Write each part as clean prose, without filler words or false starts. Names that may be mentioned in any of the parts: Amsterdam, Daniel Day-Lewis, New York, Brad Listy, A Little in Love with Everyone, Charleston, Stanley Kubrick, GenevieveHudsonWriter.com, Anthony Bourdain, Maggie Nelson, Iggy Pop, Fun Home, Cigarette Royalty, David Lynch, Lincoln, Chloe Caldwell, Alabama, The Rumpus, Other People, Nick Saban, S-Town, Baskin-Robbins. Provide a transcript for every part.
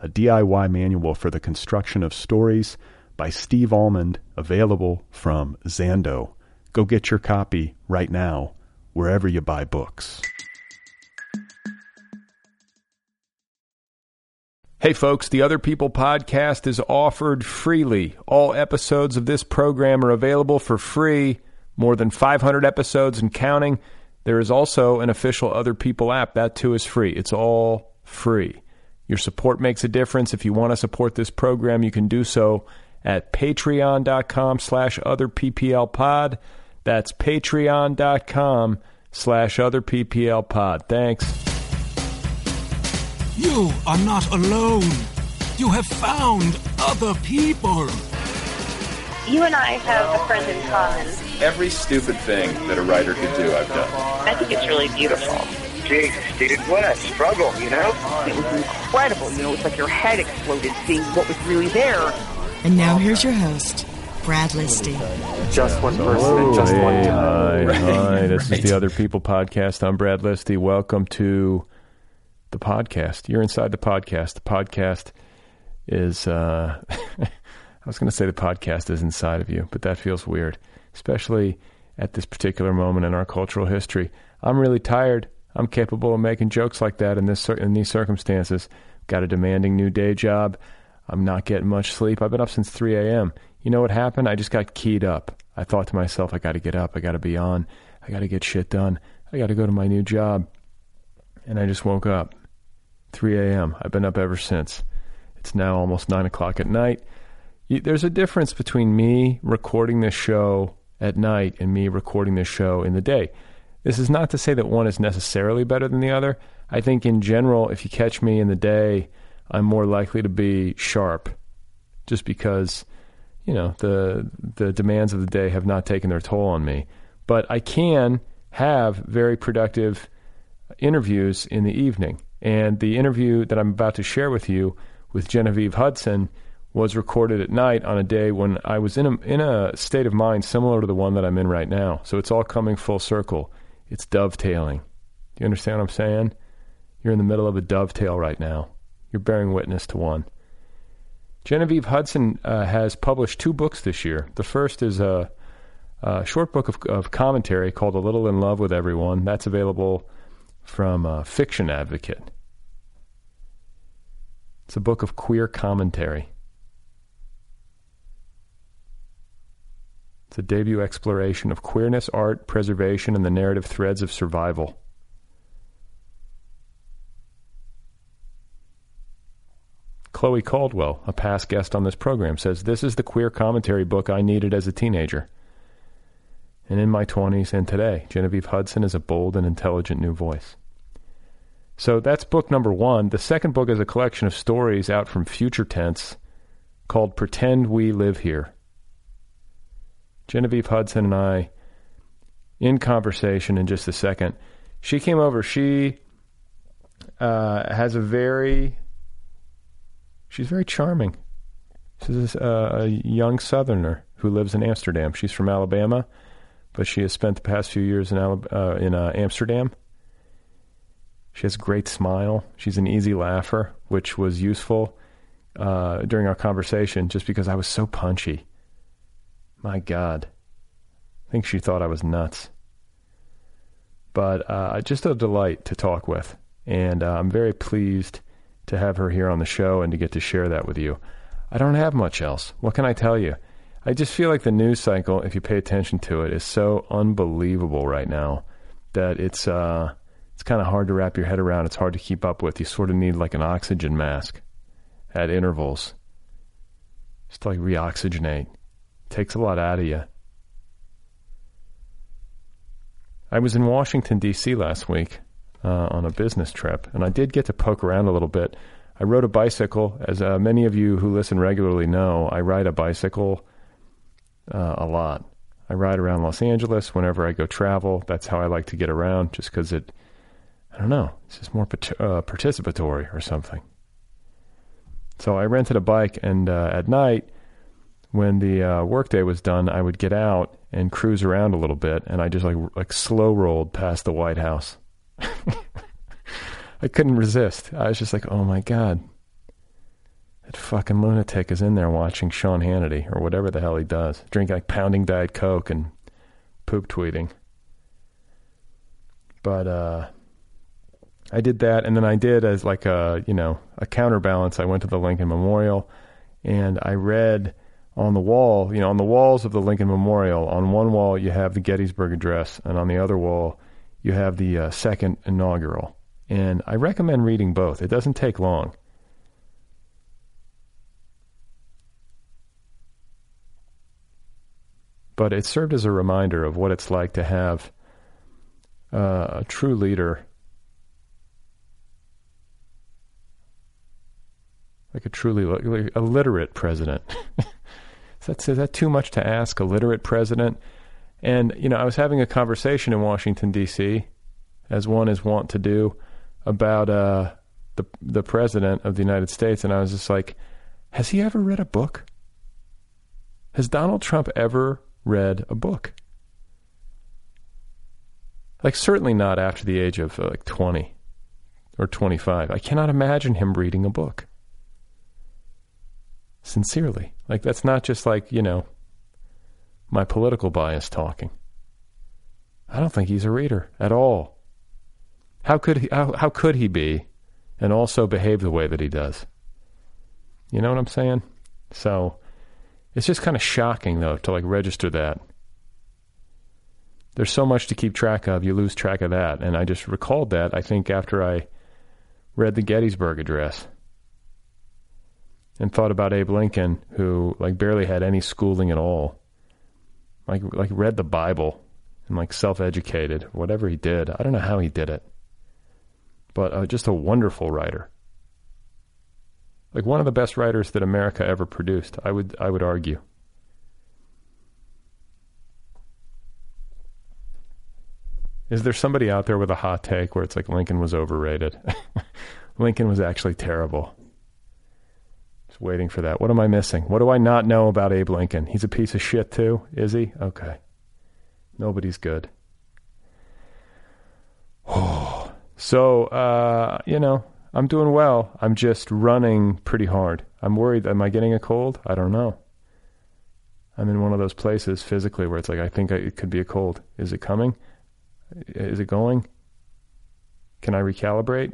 a DIY manual for the construction of stories by Steve Almond, available from Zando. Go get your copy right now, wherever you buy books. Hey folks, the Other People podcast is offered freely. All episodes of this program are available for free, more than 500 episodes and counting. There is also an official Other People app. That too is free. It's all free. Your support makes a difference. If you want to support this program, you can do so at patreon.com/otherpplpod. That's patreon.com/otherpplpod. Thanks. You are not alone. You have found other people. You and I have a friend in common. Every stupid thing that a writer could do, I've done. I think it's really beautiful. Jesus, dude, what a struggle, you know? It was incredible, you know, it's like your head exploded seeing what was really there. And now here's your host, Brad Listy. Just one person and just one time. Hi. This is the Other People podcast. I'm Brad Listy. Welcome to the podcast. You're inside the podcast. The podcast is, I was going to say the podcast is inside of you, but that feels weird, especially at this particular moment in our cultural history. I'm really tired. I'm capable of making jokes like that in these circumstances. Got a demanding new day job. I'm not getting much sleep. I've been up since 3 a.m. You know what happened? I just got keyed up. I thought to myself, I got to get up. I got to be on. I got to get shit done. I got to go to my new job. And I just woke up. 3 a.m. I've been up ever since. It's now almost 9 o'clock at night. There's a difference between me recording this show at night and me recording this show in the day. This is not to say that one is necessarily better than the other. I think in general, if you catch me in the day, I'm more likely to be sharp just because, you know, the demands of the day have not taken their toll on me. But I can have very productive interviews in the evening. And the interview that I'm about to share with you with Genevieve Hudson was recorded at night on a day when I was in a state of mind similar to the one that I'm in right now. So it's all coming full circle. It's dovetailing. Do you understand what I'm saying? You're in the middle of a dovetail right now. You're bearing witness to one. Genevieve Hudson has published 2 books this year. The first is a short book of commentary called A Little in Love with Everyone. That's available from Fiction Advocate. It's a book of queer commentary. It's a debut exploration of queerness, art, preservation, and the narrative threads of survival. Chloe Caldwell, a past guest on this program, says, "This is the queer commentary book I needed as a teenager. And in my 20s and today, Genevieve Hudson is a bold and intelligent new voice." So that's book number 1. The second book is a collection of stories out from Future Tense called Pretend We Live Here. Genevieve Hudson and I, in conversation in just a second. She came over. She has she's very charming. She's a young Southerner who lives in Amsterdam. She's from Alabama, but she has spent the past few years in Amsterdam. She has a great smile. She's an easy laugher, which was useful during our conversation just because I was so punchy. My God, I think she thought I was nuts. But just a delight to talk with. And I'm very pleased to have her here on the show and to get to share that with you. I don't have much else. What can I tell you? I just feel like the news cycle, if you pay attention to it, is so unbelievable right now that it's kind of hard to wrap your head around. It's hard to keep up with. You sort of need like an oxygen mask at intervals, just to like reoxygenate. Takes a lot out of you. I was in Washington, D.C. last week on a business trip, and I did get to poke around a little bit. I rode a bicycle. As many of you who listen regularly know, I ride a bicycle a lot. I ride around Los Angeles whenever I go travel. That's how I like to get around, just because it, I don't know, it's just more participatory or something. So I rented a bike, and at night, when the workday was done, I would get out and cruise around a little bit, and I just like slow rolled past the White House. I couldn't resist. I was just like, oh my God, that fucking lunatic is in there watching Sean Hannity or whatever the hell he does, drinking like pounding Diet Coke and poop tweeting. But I did that, and then I did, as like a counterbalance, I went to the Lincoln Memorial, and I read on the wall, on the walls of the Lincoln Memorial, on one wall you have the Gettysburg Address, and on the other wall you have the second inaugural. And I recommend reading both. It doesn't take long. But it served as a reminder of what it's like to have a true leader, like a truly illiterate president. Is that too much to ask, a literate president? And, I was having a conversation in Washington, D.C., as one is wont to do, about the president of the United States. And I was just like, has he ever read a book? Has Donald Trump ever read a book? Like, certainly not after the age of 20 or 25. I cannot imagine him reading a book. Sincerely. Like, that's not just like, my political bias talking. I don't think he's a reader at all. How could he be and also behave the way that he does? You know what I'm saying? So it's just kind of shocking, though, to like register that. There's so much to keep track of. You lose track of that. And I just recalled that, I think, after I read the Gettysburg Address. And thought about Abe Lincoln, who like barely had any schooling at all, like read the Bible and like self-educated, whatever he did. I don't know how he did it, but just a wonderful writer. Like one of the best writers that America ever produced, I would argue. Is there somebody out there with a hot take where it's like Lincoln was overrated? Lincoln was actually terrible. Waiting for that. What am I missing? What do I not know about Abe Lincoln? He's a piece of shit too, is he? Okay. Nobody's good. Oh, so, I'm doing well. I'm just running pretty hard. I'm worried. Am I getting a cold? I don't know. I'm in one of those places physically where it's like, I think it could be a cold. Is it coming? Is it going? Can I recalibrate?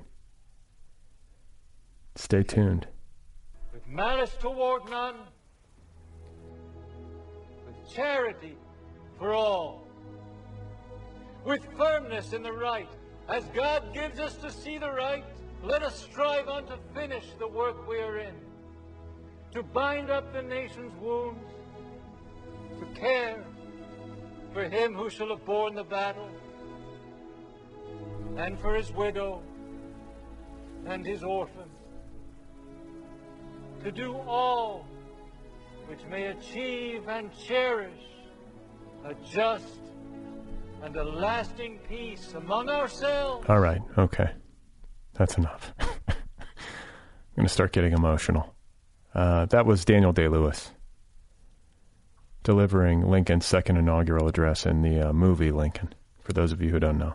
Stay tuned. Malice toward none, with charity for all, with firmness in the right, as God gives us to see the right, let us strive on to finish the work we are in, to bind up the nation's wounds, to care for him who shall have borne the battle, and for his widow and his orphan, to do all which may achieve and cherish a just and a lasting peace among ourselves. All right, okay. That's enough. I'm going to start getting emotional. That was Daniel Day-Lewis delivering Lincoln's second inaugural address in the movie Lincoln, for those of you who don't know.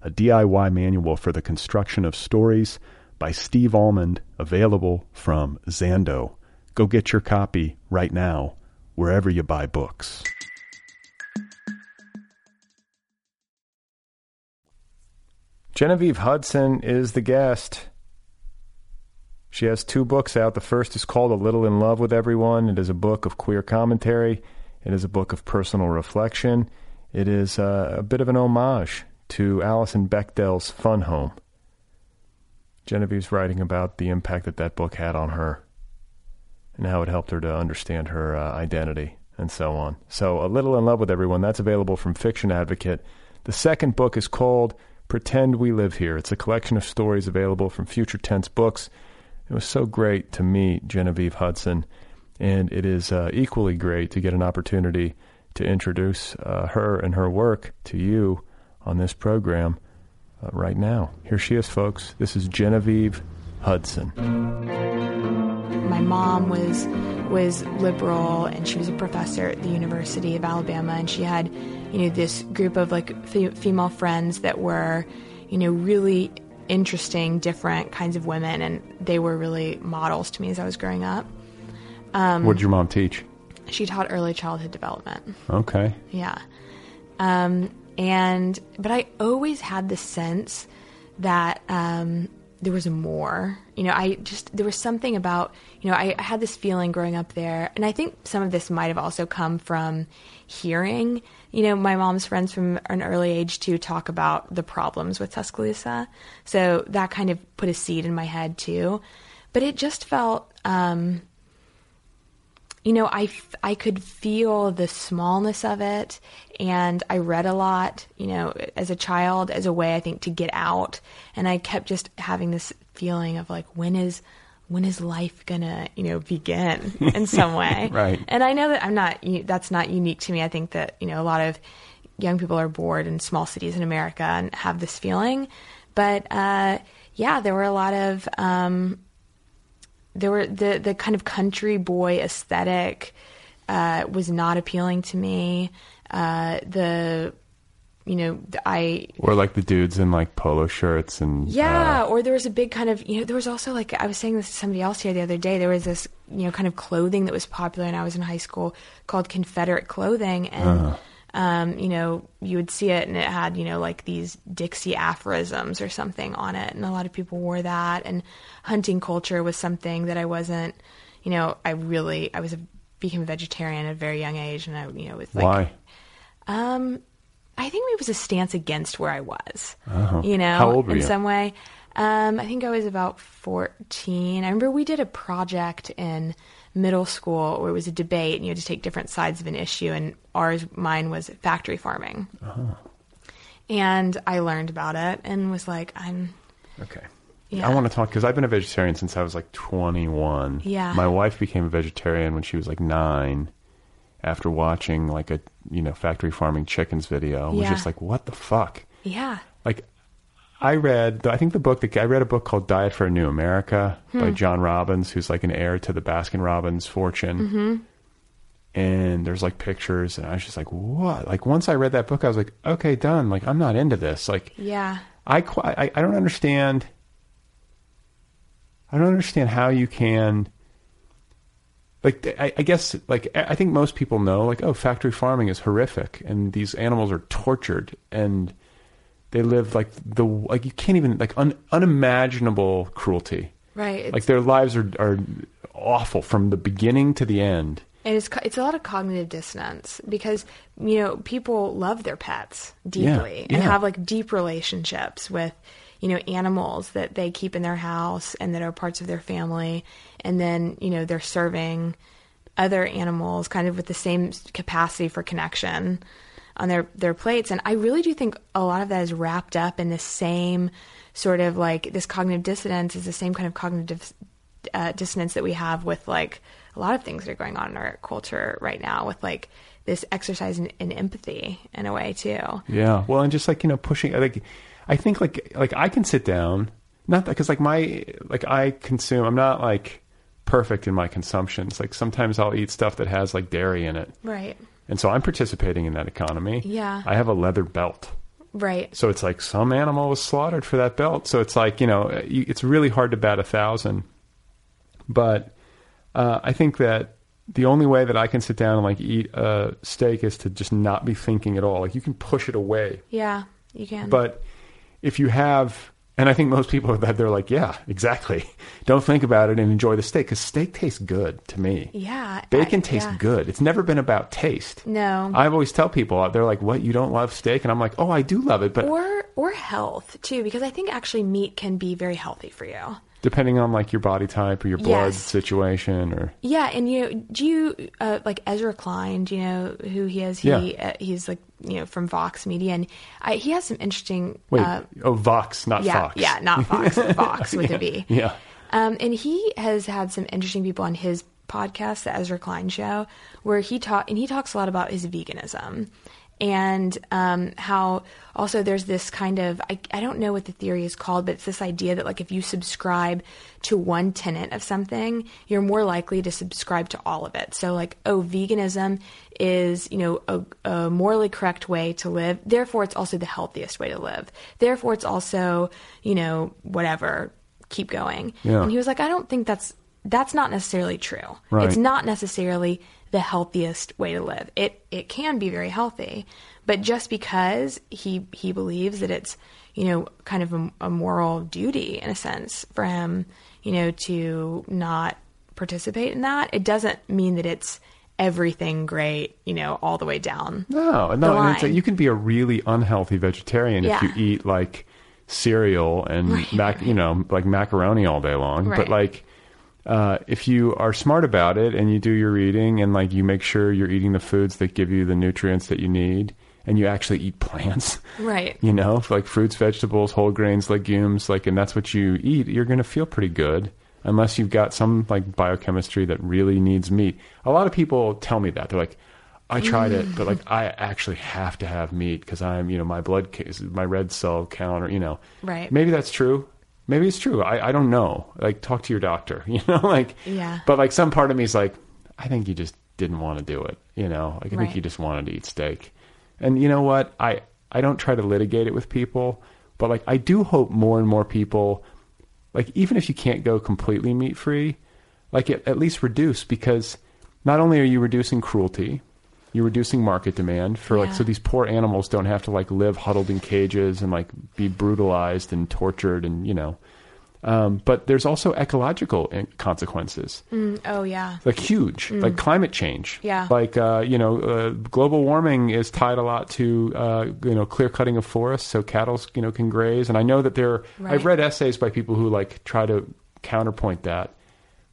a DIY manual for the construction of stories by Steve Almond, available from Zando. Go get your copy right now, wherever you buy books. Genevieve Hudson is the guest. She has two books out. The first is called A Little in Love with Everyone. It is a book of queer commentary. It is a book of personal reflection. It is a bit of an homage to Alison Bechdel's Fun Home. Genevieve's writing about the impact that that book had on her and how it helped her to understand her identity and so on. So A Little in Love with Everyone, that's available from Fiction Advocate. The second book is called Pretend We Live Here. It's a collection of stories available from Future Tense Books. It was so great to meet Genevieve Hudson, and it is equally great to get an opportunity to introduce her and her work to you on this program right now. Here she is, folks. This is Genevieve Hudson. My mom was liberal, and she was a professor at the University of Alabama, and she had, this group of female friends that were, really interesting, different kinds of women, and they were really models to me as I was growing up. What did your mom teach? She taught early childhood development. Okay. Yeah. But I always had the sense that there was more. There was something about, I had this feeling growing up there, and I think some of this might have also come from hearing, my mom's friends from an early age to talk about the problems with Tuscaloosa. So that kind of put a seed in my head too. But it just felt, I could feel the smallness of it, and I read a lot, as a child, as a way, I think, to get out. And I kept just having this feeling of when is life gonna, begin in some way? Right. And I know that that's not unique to me. I think that, a lot of young people are bored in small cities in America and have this feeling. But, there were a lot of, there were the kind of country boy aesthetic was not appealing to me. Or like the dudes in like polo shirts and or there was a big kind of there was also like, I was saying this to somebody else here the other day, there was this kind of clothing that was popular when I was in high school called Confederate clothing, and you would see it and it had like these Dixie aphorisms or something on it, and a lot of people wore that. And hunting culture was something that I wasn't, became a vegetarian at a very young age, and I was like, why? I think it was a stance against where I was. Uh-huh. How old were you? In some way. I think I was about 14. I remember we did a project in middle school where it was a debate, and you had to take different sides of an issue, and mine was factory farming. Uh-huh. And I learned about it and was like, okay. Yeah. I want to talk, because I've been a vegetarian since I was like 21. Yeah. My wife became a vegetarian when she was like 9. After watching like a, factory farming chickens video, was just like, what the fuck? Yeah. Like I read a book called Diet for a New America by John Robbins, who's like an heir to the Baskin-Robbins fortune. Mm-hmm. And there's like pictures, and I was just like, what? Like once I read that book, I was like, okay, done. Like I'm not into this. Like, yeah, I don't understand. I don't understand how you can. Like, I guess, like, I think most people know, like, oh, factory farming is horrific, and these animals are tortured, and they live, like, you can't even, like, unimaginable cruelty. Right. Like, their lives are awful from the beginning to the end. And it's a lot of cognitive dissonance, because, people love their pets deeply and have, like, deep relationships with, animals that they keep in their house and that are parts of their family. And then, they're serving other animals kind of with the same capacity for connection on their plates. And I really do think a lot of that is wrapped up in the same sort of like, this cognitive dissonance is the same kind of cognitive dissonance that we have with like a lot of things that are going on in our culture right now, with like this exercise in empathy in a way too. Yeah. Well, and just like, you know, pushing, like, I think like I can sit down, not that, cause like I consume, I'm not like perfect in my consumptions. Like sometimes I'll eat stuff that has like dairy in it. Right. And so I'm participating in that economy. Yeah. I have a leather belt. Right. So it's like some animal was slaughtered for that belt. So it's like, you know, it's really hard to bat 1,000. But I think that the only way that I can sit down and like eat a steak is to just not be thinking at all. Like you can push it away. Yeah, you can. But if you have, and I think most people are that they're like, yeah, exactly. Don't think about it and enjoy the steak, because steak tastes good to me. Yeah. Bacon tastes good. It's never been about taste. No. I always tell people, they're like, what, you don't love steak? And I'm like, oh, I do love it. But or health too, because I think actually meat can be very healthy for you. Depending on like your body type or your blood situation or... Yeah. And you know, do you, like Ezra Klein, do you know who he is? He's like, you know, from Vox Media, and he has some interesting... Wait, Vox, not Fox. Yeah, not Fox, Vox with a B. Yeah. And he has had some interesting people on his podcast, The Ezra Klein Show, where he talks a lot about his veganism. And how also there's this kind of, I don't know what the theory is called, but it's this idea that like if you subscribe to one tenet of something, you're more likely to subscribe to all of it. So like, oh, veganism is, you know, a morally correct way to live. Therefore, it's also the healthiest way to live. Therefore, it's also, you know, whatever, keep going. Yeah. And he was like, I don't think that's not necessarily true. Right. It's not necessarily the healthiest way to live. It can be very healthy, but just because he believes that it's, you know, kind of a moral duty in a sense for him, you know, to not participate in that, it doesn't mean that it's everything great, you know, all the way down. No, and it's like, you can be a really unhealthy vegetarian if you eat like cereal and you know, like macaroni all day long, but like, if you are smart about it and you do your reading and like you make sure you're eating the foods that give you the nutrients that you need, and you actually eat plants, right? You know, like fruits, vegetables, whole grains, legumes, like, and that's what you eat, you're going to feel pretty good, unless you've got some like biochemistry that really needs meat. A lot of people tell me that. They're like, I tried it, but like, I actually have to have meat because I'm, you know, my blood, my red cell count, or, you know, right. Maybe that's true. Maybe it's true. I don't know. Like, talk to your doctor, you know, like, yeah. But like some part of me is like, I think you just didn't want to do it. You know, like, I think you just wanted to eat steak. And you know what? I don't try to litigate it with people, but like, I do hope more and more people, like, even if you can't go completely meat free, like at least reduce, because not only are you reducing cruelty, you're reducing market demand for like, so these poor animals don't have to like live huddled in cages and like be brutalized and tortured and, you know, but there's also ecological consequences. Oh yeah. Like huge, like climate change. Yeah. Like, you know, global warming is tied a lot to, you know, clear cutting of forests. So cattle, you know, can graze. And I know that I've read essays by people who like try to counterpoint that,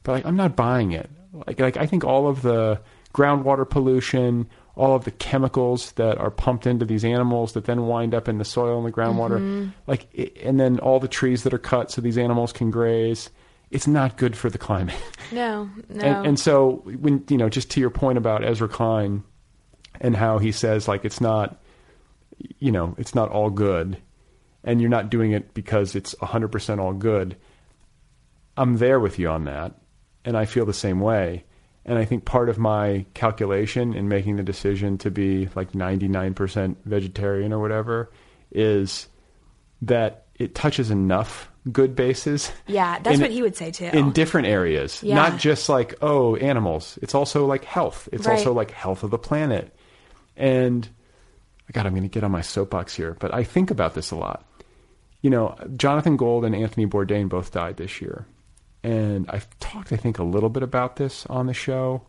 but like, I'm not buying it. Like I think all of the groundwater pollution, all of the chemicals that are pumped into these animals that then wind up in the soil and the groundwater, like, and then all the trees that are cut so these animals can graze. It's not good for the climate. No. And so when, you know, just to your point about Ezra Klein and how he says like, it's not, you know, it's not all good and you're not doing it because it's 100% all good. I'm there with you on that. And I feel the same way. And I think part of my calculation in making the decision to be like 99% vegetarian or whatever is that it touches enough good bases. Yeah, that's what he would say too. In different areas, not just like, oh, animals. It's also like health. It's also like health of the planet. And God, I'm going to get on my soapbox here, but I think about this a lot. You know, Jonathan Gold and Anthony Bourdain both died this year. And I've talked, I think, a little bit about this on the show,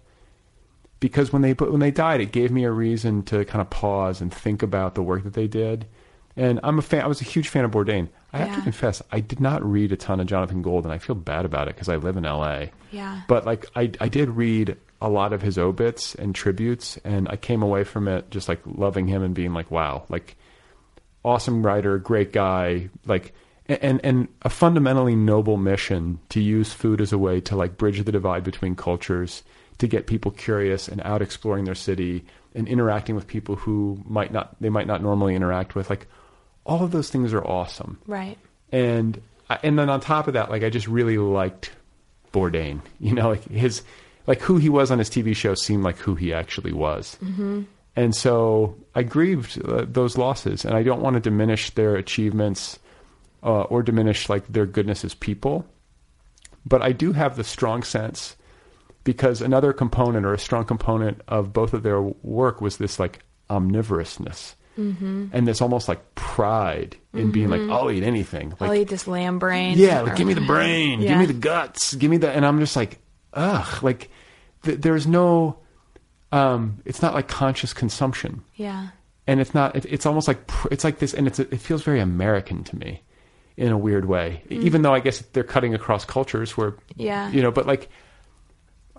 because when they died, it gave me a reason to kind of pause and think about the work that they did. And I was a huge fan of Bourdain. I have to confess, I did not read a ton of Jonathan Gold, and I feel bad about it because I live in LA. Yeah. But like, I did read a lot of his obits and tributes, and I came away from it just like loving him and being like, wow, like awesome writer, great guy, like, and a fundamentally noble mission to use food as a way to like bridge the divide between cultures, to get people curious and out exploring their city and interacting with people who might not normally interact with. Like all of those things are awesome. Right. And then on top of that, like I just really liked Bourdain, you know, like his, like who he was on his TV show seemed like who he actually was. Mm-hmm. And so I grieved those losses, and I don't want to diminish their achievements or diminish like their goodness as people. But I do have the strong sense, because another component or a strong component of both of their work was this like omnivorousness. Mm-hmm. And this almost like pride in mm-hmm. being like, I'll eat anything. Like, I'll eat this lamb brain. Yeah. Like, give me the brain, yeah. Give me the guts, give me the, and I'm just like, ugh, like there's no, it's not like conscious consumption. Yeah. And it's not, it's almost like, it's like this, and it feels very American to me in a weird way, even though I guess they're cutting across cultures where, yeah, you know, but like,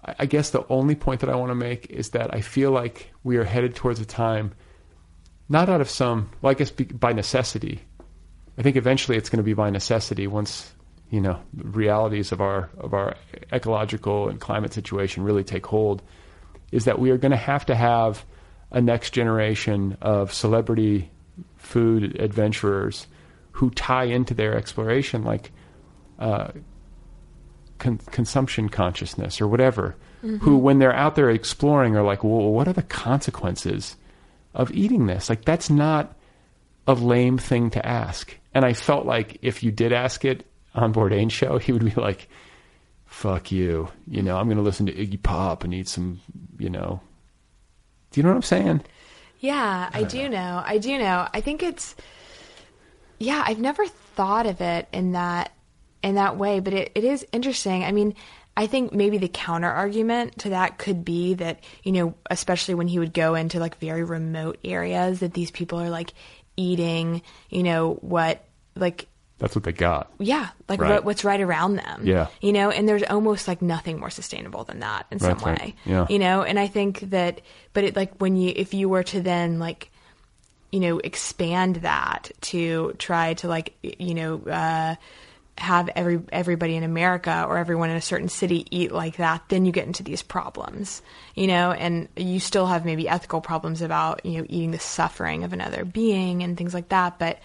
I guess the only point that I want to make is that I feel like we are headed towards a time, not out of some, well, I guess by necessity. I think eventually it's going to be by necessity once, you know, the realities of our ecological and climate situation really take hold, is that we are going to have a next generation of celebrity food adventurers who tie into their exploration, like, consumption consciousness or whatever, mm-hmm. who, when they're out there exploring, are like, well, what are the consequences of eating this? Like, that's not a lame thing to ask. And I felt like if you did ask it on Bourdain's show, he would be like, fuck you. You know, I'm going to listen to Iggy Pop and eat some, you know, do you know what I'm saying? Yeah, I do know. I think it's, yeah, I've never thought of it in that way, but it is interesting. I mean, I think maybe the counter argument to that could be that, you know, especially when he would go into like very remote areas, that these people are like eating, you know, what, like, that's what they got. Yeah. Like right. What's right around them. Yeah. You know, and there's almost like nothing more sustainable than that in some way. Right. Yeah. You know, and I think that, but it like when you, if you were to then like, you know, expand that to try to like, you know, have everybody in America or everyone in a certain city eat like that, then you get into these problems, you know, and you still have maybe ethical problems about, you know, eating the suffering of another being and things like that. But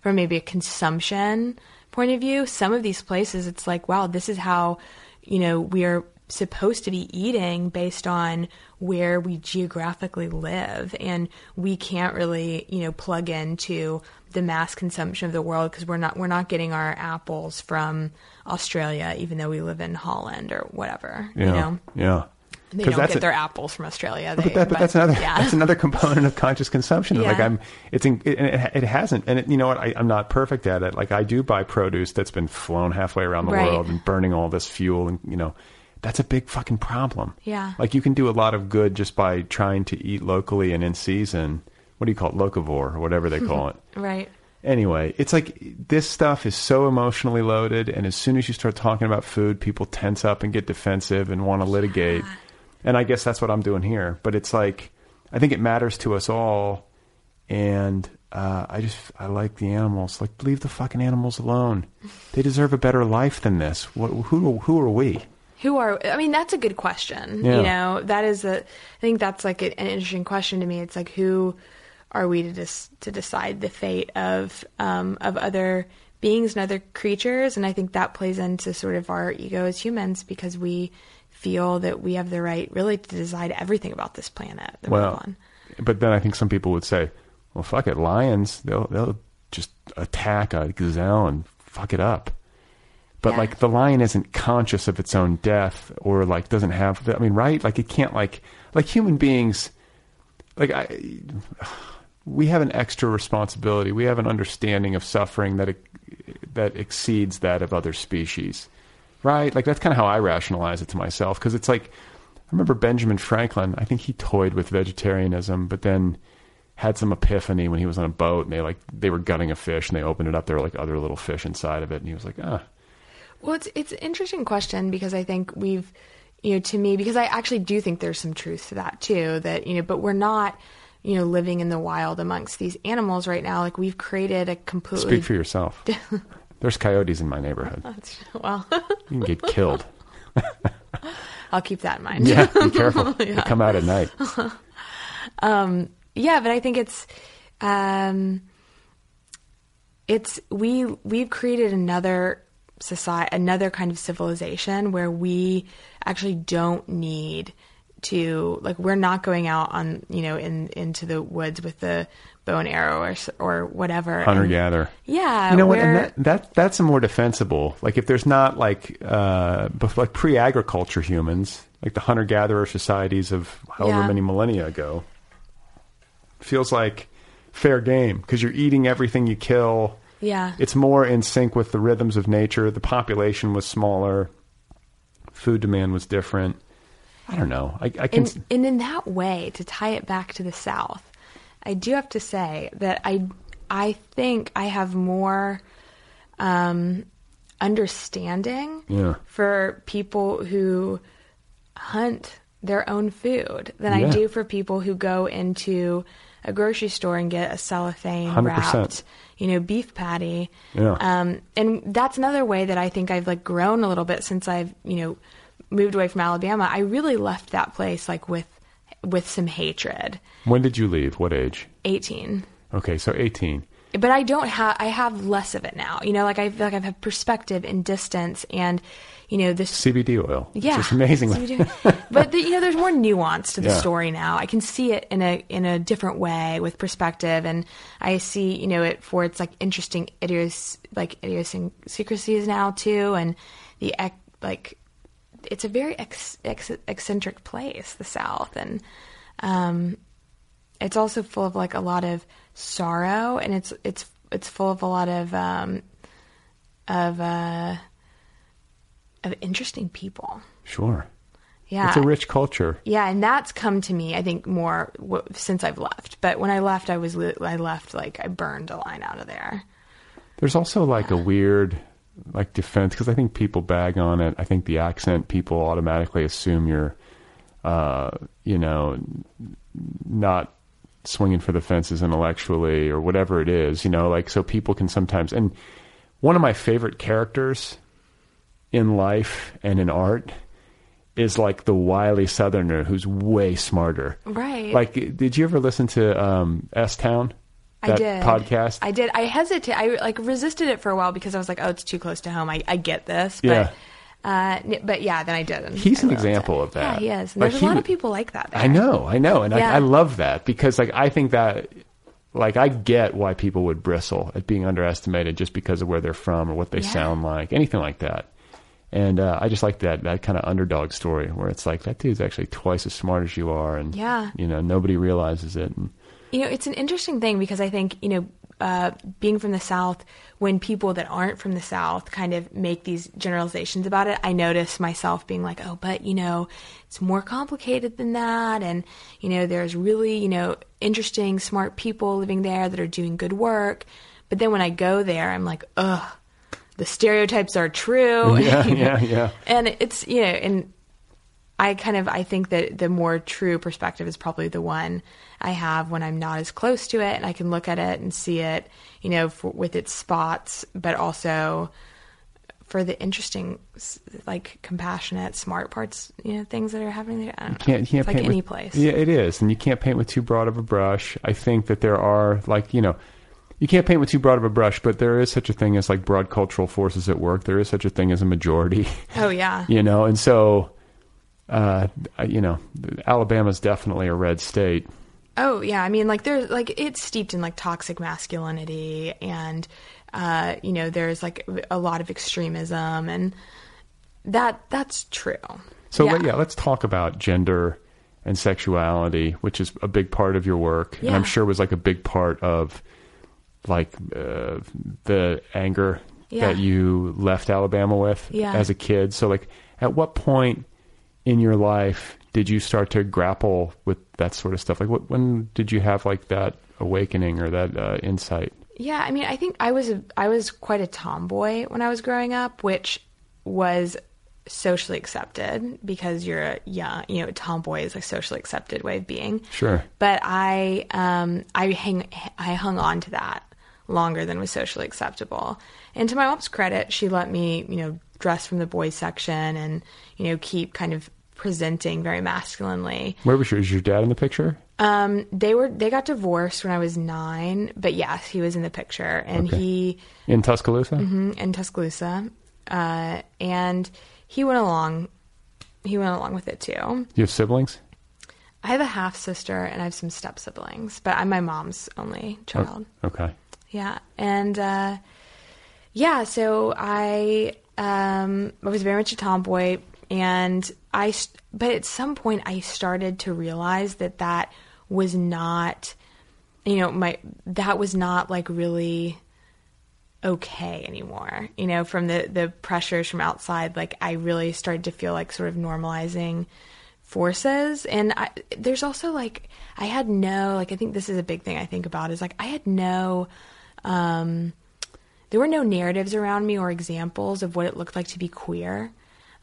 from maybe a consumption point of view, some of these places, it's like, wow, this is how, you know, we are supposed to be eating based on where we geographically live. And we can't really, you know, plug into the mass consumption of the world because we're not getting our apples from Australia, even though we live in Holland or whatever, yeah, you know? Yeah. They don't get their apples from Australia. That's another component of conscious consumption. Yeah. Like it hasn't. And it, you know what? I'm not perfect at it. Like I do buy produce that's been flown halfway around the right. world and burning all this fuel. And you know, that's a big fucking problem. Yeah. Like you can do a lot of good just by trying to eat locally and in season. What do you call it? Locavore or whatever they call it. Right. Anyway, it's like this stuff is so emotionally loaded. And as soon as you start talking about food, people tense up and get defensive and want to litigate. And I guess that's what I'm doing here. But it's like, I think it matters to us all. And I like the animals. Like, leave the fucking animals alone. They deserve a better life than this. Who are we? I mean, that's a good question. Yeah. You know, that is I think that's like an interesting question to me. It's like, who are we to decide the fate of other beings and other creatures? And I think that plays into sort of our ego as humans, because we feel that we have the right really to decide everything about this planet that we're on. But then I think some people would say, well, fuck it. Lions, they'll just attack a gazelle and fuck it up. But like the lion isn't conscious of its own death or like doesn't have, I mean, right? Like it can't like human beings, like we have an extra responsibility. We have an understanding of suffering that exceeds that of other species, right? Like that's kind of how I rationalize it to myself. Cause it's like, I remember Benjamin Franklin, I think he toyed with vegetarianism, but then had some epiphany when he was on a boat and they were gutting a fish and they opened it up. There were like other little fish inside of it. And he was like, ah. Well, it's an interesting question because I think we've, you know, to me, because I actually do think there's some truth to that too, that, you know, but we're not, you know, living in the wild amongst these animals right now. Like, we've created a completely... Speak for yourself. There's coyotes in my neighborhood. Well, you can get killed. I'll keep that in mind. Yeah, be careful. Yeah. They come out at night. Yeah, but I think it's we've created another society, another kind of civilization where we actually don't need to, like, we're not going out on, you know, into the woods with the bow and arrow or whatever. Hunter-gatherer. Yeah. You know what? And that's a more defensible, like, if there's not like pre-agriculture humans, like the hunter-gatherer societies of however many millennia ago, feels like fair game because you're eating everything you kill. Yeah. It's more in sync with the rhythms of nature. The population was smaller. Food demand was different. I don't know. I can. And in that way, to tie it back to the South, I do have to say that I think I have more understanding for people who hunt their own food than I do for people who go into a grocery store and get a cellophane 100%. Wrapped, you know, beef patty. Yeah. And that's another way that I think I've, like, grown a little bit since I've, you know, moved away from Alabama. I really left that place, like, with some hatred. When did you leave? What age? 18. Okay. So 18. But I have less of it now. You know, like, I feel like I've had perspective and distance and, you know, this CBD oil. Yeah. It's just amazing. But you know, there's more nuance to the story now. I can see it in a different way with perspective. And I see, you know, it for its, like, interesting idiosyncrasies now too. And the it's a very eccentric place, the South. And, it's also full of, like, a lot of sorrow, and it's full of a lot of interesting people. Sure. Yeah. It's a rich culture. Yeah. And that's come to me, I think, more since I've left, but when I left, I left, like, I burned a line out of there. There's also, like, a weird, like, defense, because I think people bag on it. I think the accent, people automatically assume you're, you know, not swinging for the fences intellectually or whatever it is, you know, like, so people can sometimes, and one of my favorite characters in life and in art is, like, the wily Southerner who's way smarter. Right. Like, did you ever listen to, S-Town? That I did. Podcast? I did. I hesitated. I, like, resisted it for a while because I was like, oh, it's too close to home. I get this. Yeah. But yeah, then I did. And he's an example of that. Yeah, he is. And like, there's a lot of people like that there. I know. And I love that because, like, I think that, like, I get why people would bristle at being underestimated just because of where they're from or what they sound like, anything like that. And, I just like that kind of underdog story where it's like, that dude's actually twice as smart as you are. And, you know, nobody realizes it. And, you know, it's an interesting thing because I think, you know, being from the South, when people that aren't from the South kind of make these generalizations about it, I notice myself being like, oh, but, you know, it's more complicated than that. And, you know, there's really, you know, interesting, smart people living there that are doing good work. But then when I go there, I'm like, ugh, the stereotypes are true. Yeah, yeah. And it's, you know, and I think that the more true perspective is probably the one I have when I'm not as close to it, and I can look at it and see it, you know, with its spots, but also for the interesting, like, compassionate, smart parts, you know, things that are happening there. I don't know. It's like any place. Yeah, it is. And you can't paint with too broad of a brush. I think that there are, like, you know, you can't paint with too broad of a brush, but there is such a thing as, like, broad cultural forces at work. There is such a thing as a majority. Oh, yeah. You know, and so... you know, Alabama's definitely a red state. Oh yeah. I mean, like, there's, like, it's steeped in, like, toxic masculinity and, you know, there's, like, a lot of extremism, and that's true. So let's talk about gender and sexuality, which is a big part of your work. Yeah. And I'm sure was, like, a big part of, like, the anger that you left Alabama with as a kid. So, like, at what point in your life did you start to grapple with that sort of stuff? Like, when did you have, like, that awakening or that insight? Yeah, I mean, I think I was quite a tomboy when I was growing up, which was socially accepted because you're a young, you know, tomboy is a socially accepted way of being. Sure. But I hung on to that longer than was socially acceptable. And to my mom's credit, she let me, you know, dress from the boys section and, you know, keep kind of presenting very masculinely. Where was your dad in the picture? They got divorced when I was 9, but yes, he was in the picture, and okay. He in Tuscaloosa? Mm-hmm, in Tuscaloosa. And he went along with it too. Do you have siblings? I have a half sister and I have some step siblings, but I'm my mom's only child. Oh, okay. Yeah. And, so I was very much a tomboy, and but at some point I started to realize that was not, you know, that was not like really okay anymore, you know, from the pressures from outside. Like I really started to feel like sort of normalizing forces. And there's also like, I had no, like, I think this is a big thing I think about is like, I had no, there were no narratives around me or examples of what it looked like to be queer.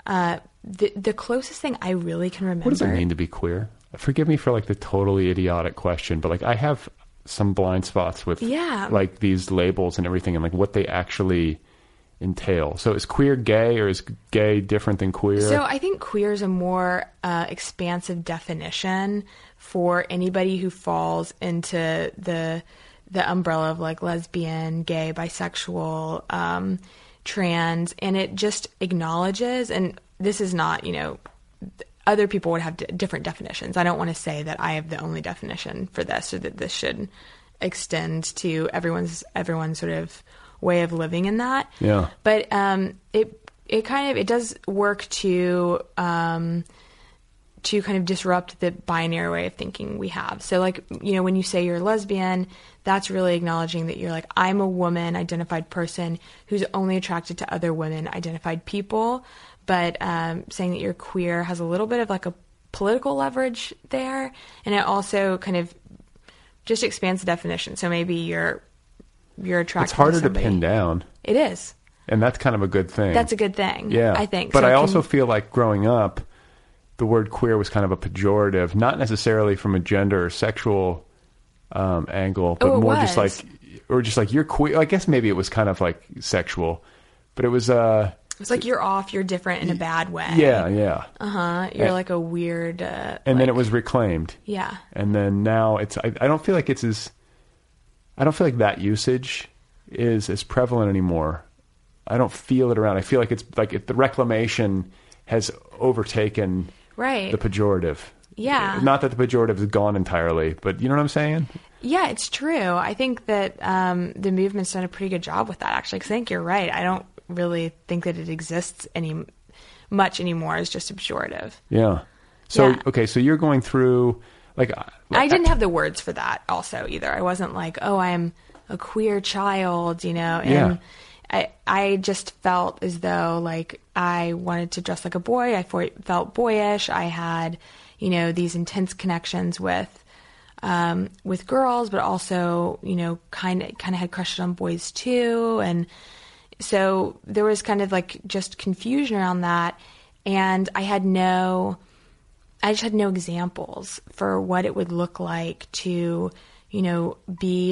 The closest thing I really can remember. What does it mean to be queer? Forgive me for like the totally idiotic question, but like I have some blind spots with like these labels and everything and like what they actually entail. So is queer gay, or is gay different than queer? So I think queer is a more expansive definition for anybody who falls into the umbrella of like lesbian, gay, bisexual, trans, and it just acknowledges, and this is not, you know, other people would have different definitions. I don't want to say that I have the only definition for this or that this should extend to everyone's sort of way of living in that. Yeah. But it does work to kind of disrupt the binary way of thinking we have. So like, you know, when you say you're a lesbian, that's really acknowledging that you're like, I'm a woman identified person who's only attracted to other women identified people. But saying that you're queer has a little bit of like a political leverage there. And it also kind of just expands the definition. So maybe you're attracted to somebody. It's harder to pin down. It is. And that's kind of a good thing. That's a good thing. Yeah. I think. But so I also feel like growing up, the word queer was kind of a pejorative, not necessarily from a gender or sexual angle, but more was. just like you're queer. I guess maybe it was kind of like sexual, but it was... It's like you're off, you're different in a bad way. Yeah, yeah. Uh-huh. You're like a weird... and then it was reclaimed. Yeah. And then now it's... I don't feel like it's as... I don't feel like that usage is as prevalent anymore. I don't feel it around. I feel like it's like if the reclamation... has overtaken the pejorative. Yeah. Not that the pejorative is gone entirely, but you know what I'm saying? Yeah, it's true. I think that the movement's done a pretty good job with that, actually, because I think you're right. I don't really think that it exists much anymore as just a pejorative. Yeah. So, okay, so you're going through... I didn't have the words for that also either. I wasn't like, oh, I'm a queer child, you know, and... Yeah. I just felt as though like I wanted to dress like a boy. I felt boyish. I had, you know, these intense connections with girls, but also, you know, kind of had crushes on boys too. And so there was kind of like just confusion around that. And I just had no examples for what it would look like to, you know, be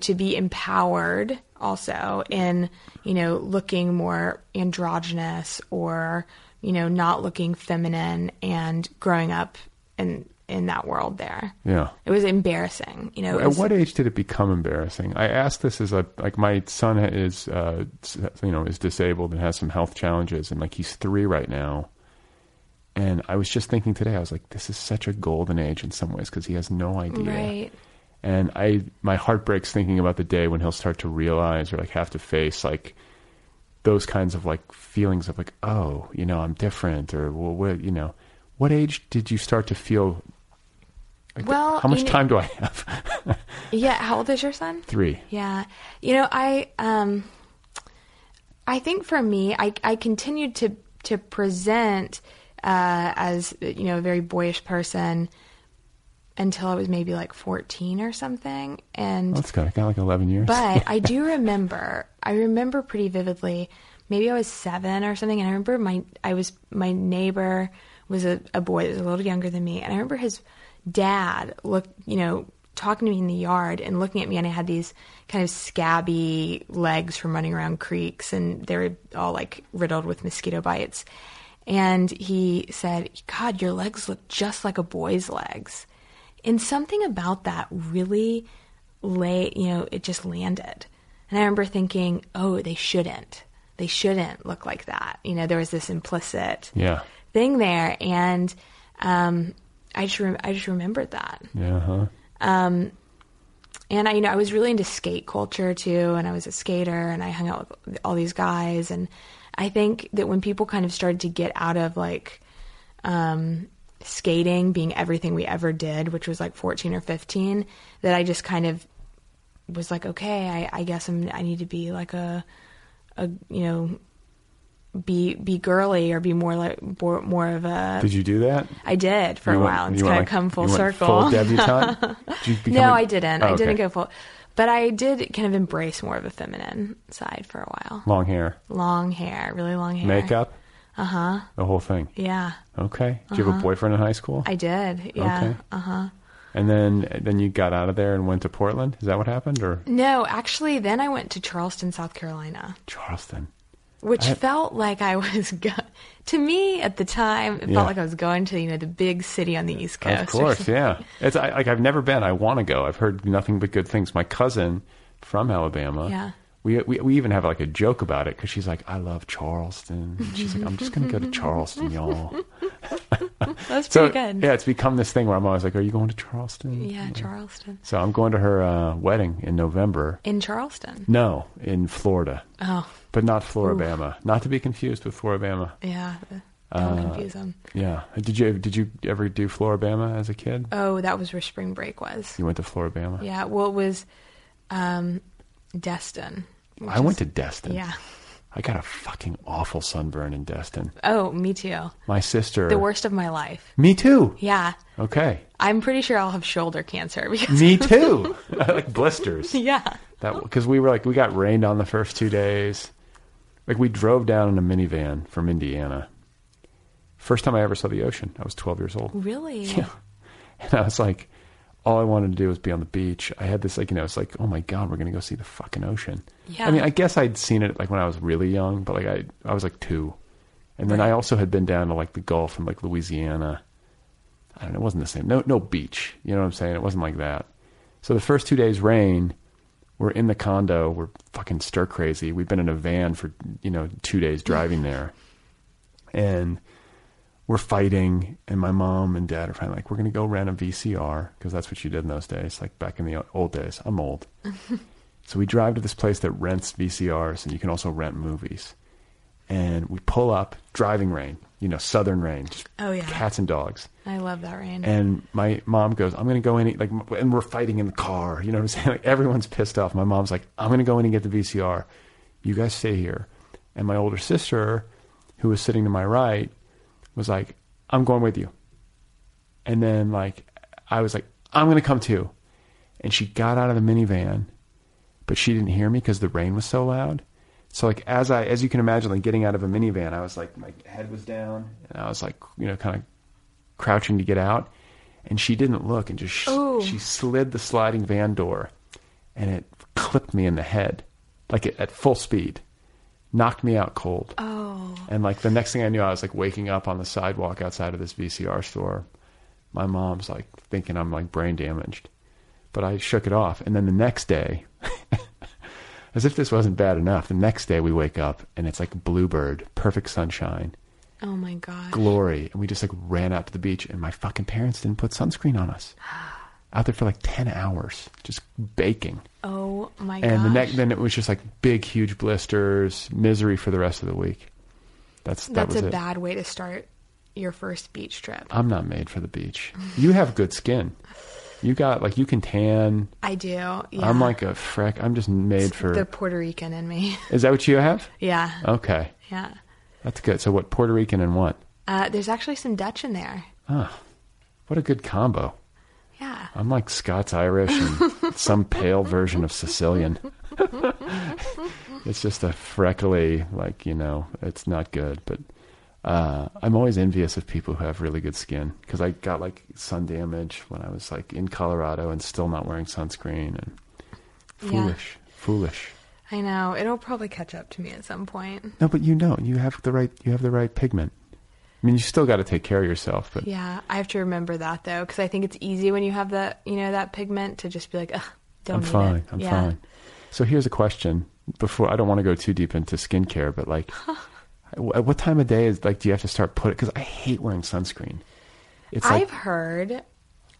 to be empowered also in, you know, looking more androgynous or, you know, not looking feminine and growing up in that world there. Yeah. It was embarrassing, you know. At what age did it become embarrassing? I asked this as my son is, you know, is disabled and has some health challenges, and like he's 3 right now. And I was just thinking today, I was like, this is such a golden age in some ways because he has no idea. Right. And my heart breaks thinking about the day when he'll start to realize or like have to face like those kinds of like feelings of like, oh, you know, I'm different, or well, what, you know, what age did you start to feel? Like, well, how much time do I have? Yeah, how old is your son? 3. Yeah, you know, I think for me, I continued to present as, you know, a very boyish person until I was maybe like 14 or something. And that's good. I got like 11 years. But I remember pretty vividly maybe I was 7 or something, and I remember my neighbor was a boy that was a little younger than me, and I remember his dad talking to me in the yard and looking at me, and I had these kind of scabby legs from running around creeks, and they were all like riddled with mosquito bites. And he said, "God, your legs look just like a boy's legs." And something about that really it just landed. And I remember thinking, oh, they shouldn't look like that. There was this implicit thing there. And, I just remembered that. Yeah. Uh-huh. And I was really into skate culture too, and I was a skater, and I hung out with all these guys. And I think that when people kind of started to get out of skating being everything we ever did, which was like 14 or 15, that I just kind of was like, okay, I guess I need to be like be girly, or be more of a... Did you do that? I did for a while. It's kind of come full circle. Full debutante? No, I didn't. Oh, okay. I didn't go full, but I did kind of embrace more of a feminine side for a while. Long hair, really long hair. Makeup? Uh-huh. The whole thing? Yeah. Okay. Did you have a boyfriend in high school? I did, yeah. Okay. Uh-huh. And then you got out of there and went to Portland? Is that what happened, or...? No, actually, then I went to Charleston, South Carolina. Charleston. Which felt like I was, to me at the time, it felt like I was going to, the big city on the East Coast. Of course, yeah. It's I've never been. I want to go. I've heard nothing but good things. My cousin from Alabama, we even have like a joke about it, because she's like, I love Charleston. And she's like, I'm just going to go to Charleston, y'all. That's pretty good. Yeah, it's become this thing where I'm always like, are you going to Charleston? Yeah, Charleston. So I'm going to her wedding in November. In Charleston? No, in Florida. Oh. But not Floribama. Oof. Not to be confused with Floribama. Yeah, don't confuse them. Yeah. Did you ever do Floribama as a kid? Oh, that was where spring break was. You went to Floribama? Yeah. Well, it was Destin. I went to Destin. Yeah. I got a fucking awful sunburn in Destin. Oh, me too. My sister. The worst of my life. Me too. Yeah. Okay. I'm pretty sure I'll have shoulder cancer because. Me too. Like blisters. Yeah. Because we were we got rained on the first 2 days. We drove down in a minivan from Indiana. First time I ever saw the ocean. I was 12 years old. Really? Yeah. And I was like, all I wanted to do was be on the beach. I had this, it's like, oh my God, we're going to go see the fucking ocean. Yeah. I mean, I guess I'd seen it when I was really young, but I was 2. And then I also had been down to the Gulf and Louisiana. I don't know. It wasn't the same. No beach. You know what I'm saying? It wasn't like that. So the first 2 days rain. We're in the condo. We're fucking stir crazy. We've been in a van for, 2 days driving there. And we're fighting. And my mom and dad are finally we're going to go rent a VCR. Because that's what you did in those days. Back in the old days. I'm old. So we drive to this place that rents VCRs. And you can also rent movies. And we pull up, driving rain. Southern rain. Just cats and dogs. I love that rain. And my mom goes, I'm going to go in, and we're fighting in the car. You know what I'm saying? Everyone's pissed off. My mom's like, I'm going to go in and get the VCR. You guys stay here. And my older sister, who was sitting to my right, was like, I'm going with you. And then I was like, I'm going to come too. And she got out of the minivan, but she didn't hear me because the rain was so loud. So as you can imagine, getting out of a minivan, I was my head was down, and I was kind of crouching to get out, and she didn't look, and just she slid the sliding van door, and it clipped me in the head, at full speed, knocked me out cold. Oh! And the next thing I knew, I was waking up on the sidewalk outside of this VCR store. My mom's thinking I'm brain damaged, but I shook it off, and then the next day. As if this wasn't bad enough, the next day we wake up and it's bluebird, perfect sunshine. Oh my God. Glory. And we just ran out to the beach, and my fucking parents didn't put sunscreen on us. Out there for 10 hours, just baking. Oh my God. And then it was just big, huge blisters, misery for the rest of the week. That was a bad way to start your first beach trip. I'm not made for the beach. You have good skin. You got, you can tan. I do, yeah. I'm I'm just made for... The Puerto Rican in me. Is that what you have? Yeah. Okay. Yeah. That's good. So what, Puerto Rican and what? There's actually some Dutch in there. Oh, what a good combo. Yeah. I'm Scots-Irish and some pale version of Sicilian. It's just a freckly, like, you know, it's not good. But I'm always envious of people who have really good skin, because I got like sun damage when I was like in Colorado and still not wearing sunscreen, and foolish. I know. It'll probably catch up to me at some point. No, but you know, you have the right pigment. I mean, you still got to take care of yourself, but yeah, I have to remember that though, because I think it's easy when you have that, you know, that pigment to just be like, ugh, don't. I'm fine. So here's a question. Before, I don't want to go too deep into skincare, but like, at what time of day is like, do you have to start putting? Because I hate wearing sunscreen. It's like, I've heard.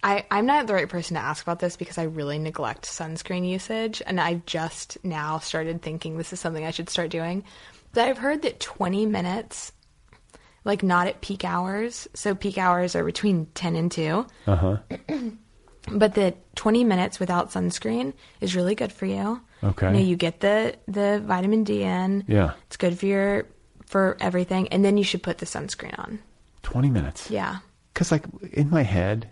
I'm not the right person to ask about this because I really neglect sunscreen usage, and I just now started thinking this is something I should start doing. But I've heard that 20 minutes. Like, not at peak hours. So peak hours are between 10 and 2. Uh-huh. But the 20 minutes without sunscreen is really good for you. Okay. You know, you get the vitamin D in. Yeah. It's good for your, for everything. And then you should put the sunscreen on. 20 minutes. Yeah. Because, like, in my head,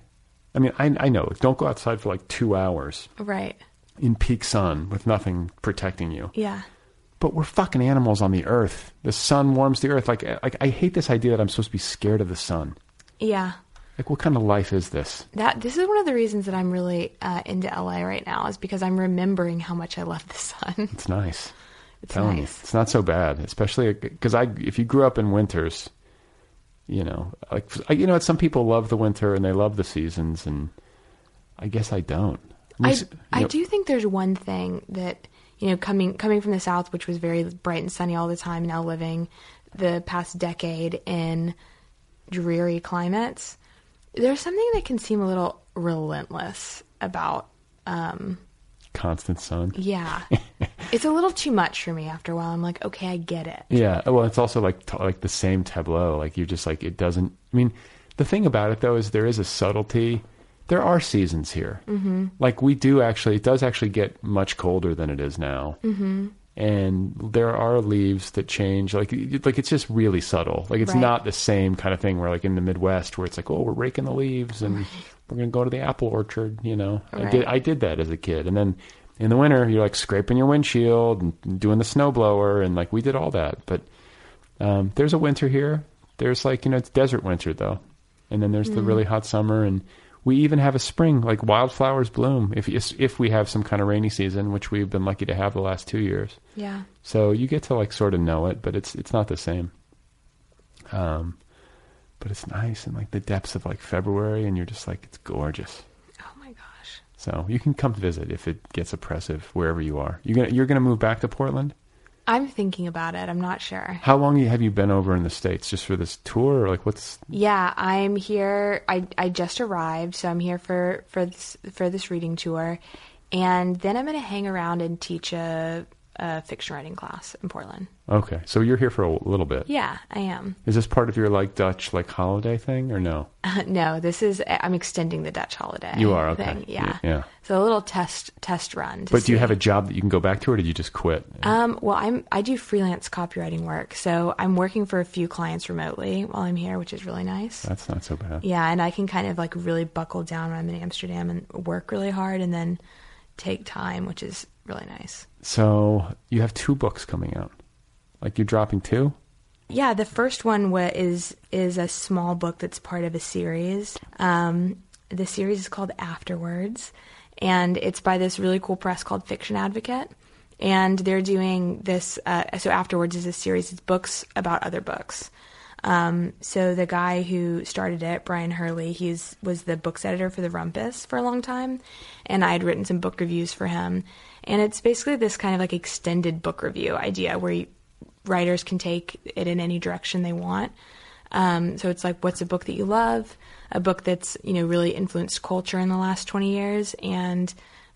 I mean, I know. Don't go outside for, like, 2 hours. Right. In peak sun with nothing protecting you. Yeah. But we're fucking animals on the earth. The sun warms the earth. Like I hate this idea that I'm supposed to be scared of the sun. Yeah. Like, what kind of life is this? This is one of the reasons that I'm really into LA right now, is because I'm remembering how much I love the sun. It's nice. It's nice. You, it's not so bad, especially because if you grew up in winters, you know, like, you know, some people love the winter and they love the seasons, and I guess I don't. I do think there's one thing that, you know, coming from the South, which was very bright and sunny all the time, now living the past decade in dreary climates, there's something that can seem a little relentless about constant sun. Yeah. It's a little too much for me after a while. I'm like, okay, I get it. Yeah. Well, it's also like the same tableau. Like, you're just like, it doesn't, I mean, the thing about it though, is there is a subtlety. There are seasons here. Mm-hmm. Like, we do actually, it does actually get much colder than it is now. Mm-hmm. And there are leaves that change. Like it's just really subtle. Like, it's not the same kind of thing where, like, in the Midwest, where it's like, oh, we're raking the leaves and we're going to go to the apple orchard, you know. Right. I did that as a kid. And then in the winter, you're like scraping your windshield and doing the snowblower. And like, we did all that. But there's a winter here. There's like, you know, it's desert winter though. And then there's the really hot summer, and we even have a spring, like wildflowers bloom if we have some kind of rainy season, which we've been lucky to have the last 2 years. Yeah. So you get to like sort of know it, but it's not the same. But it's nice, and like the depths of like February, and you're just like, it's gorgeous. Oh my gosh. So you can come visit if it gets oppressive wherever you are. You're gonna move back to Portland? I'm thinking about it. I'm not sure. How long have you been over in the States? Just for this tour? Or like, what's? Yeah, I'm here. I just arrived, so I'm here for this reading tour, and then I'm going to hang around and teach a fiction writing class in Portland. Okay, so you're here for a little bit. Yeah, I am. Is this part of your like Dutch like holiday thing or no? No, this is, I'm extending the Dutch holiday. You are, okay. Thing. Yeah. Yeah. So a little test run. But do you have a job that you can go back to, or did you just quit? Well, I do freelance copywriting work, so I'm working for a few clients remotely while I'm here, which is really nice. That's not so bad. Yeah, and I can kind of like really buckle down when I'm in Amsterdam and work really hard, and then take time, which is really nice. So you have 2 books coming out. Like, you're dropping 2? Yeah, the first one is a small book that's part of a series. The series is called Afterwards, and it's by this really cool press called Fiction Advocate. And they're doing this, so Afterwards is a series. It's books about other books. So the guy who started it, Brian Hurley, was the books editor for The Rumpus for a long time, and I had written some book reviews for him. And it's basically this kind of like extended book review idea where writers can take it in any direction they want. So it's like, what's a book that you love, a book that's, you know, really influenced culture in the last 20 years, and,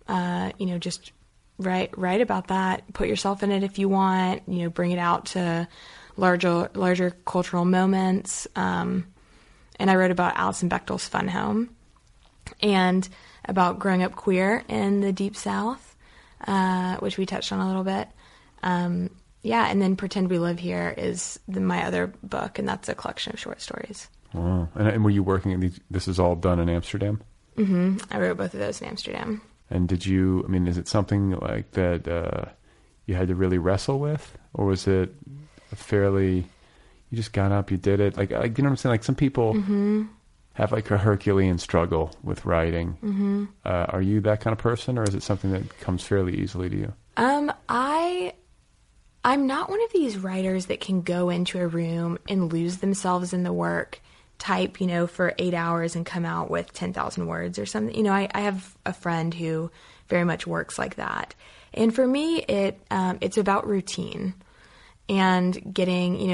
you know, just write about that, put yourself in it if you want, you know, bring it out to larger cultural moments. And I wrote about Alison Bechdel's Fun Home and about growing up queer in the Deep South, which we touched on a little bit. Yeah, and then Pretend We Live Here is my other book, and that's a collection of short stories. Wow. And were you working at these? This is all done in Amsterdam? Mm-hmm. I wrote both of those in Amsterdam. And did you, I mean, is it something like that you had to really wrestle with? Or was it a fairly, you just got up, you did it? Like you know what I'm saying? Like some people mm-hmm. have like a Herculean struggle with writing. Mm-hmm. Are you that kind of person, or is it something that comes fairly easily to you? I'm not one of these writers that can go into a room and lose themselves in the work, type, you know, for 8 hours and come out with 10,000 words or something. You know, I have a friend who very much works like that. And for me, it's about routine and getting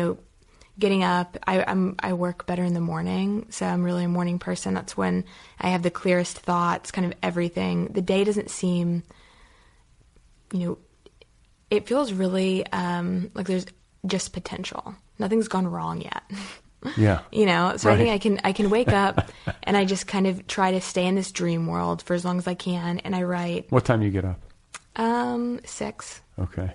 up. I work better in the morning, so I'm really a morning person. That's when I have the clearest thoughts, kind of everything. The day doesn't seem, it feels really like there's just potential. Nothing's gone wrong yet. Yeah. So right. I think I can wake up and I just kind of try to stay in this dream world for as long as I can, and I write. What time do you get up? 6. Okay.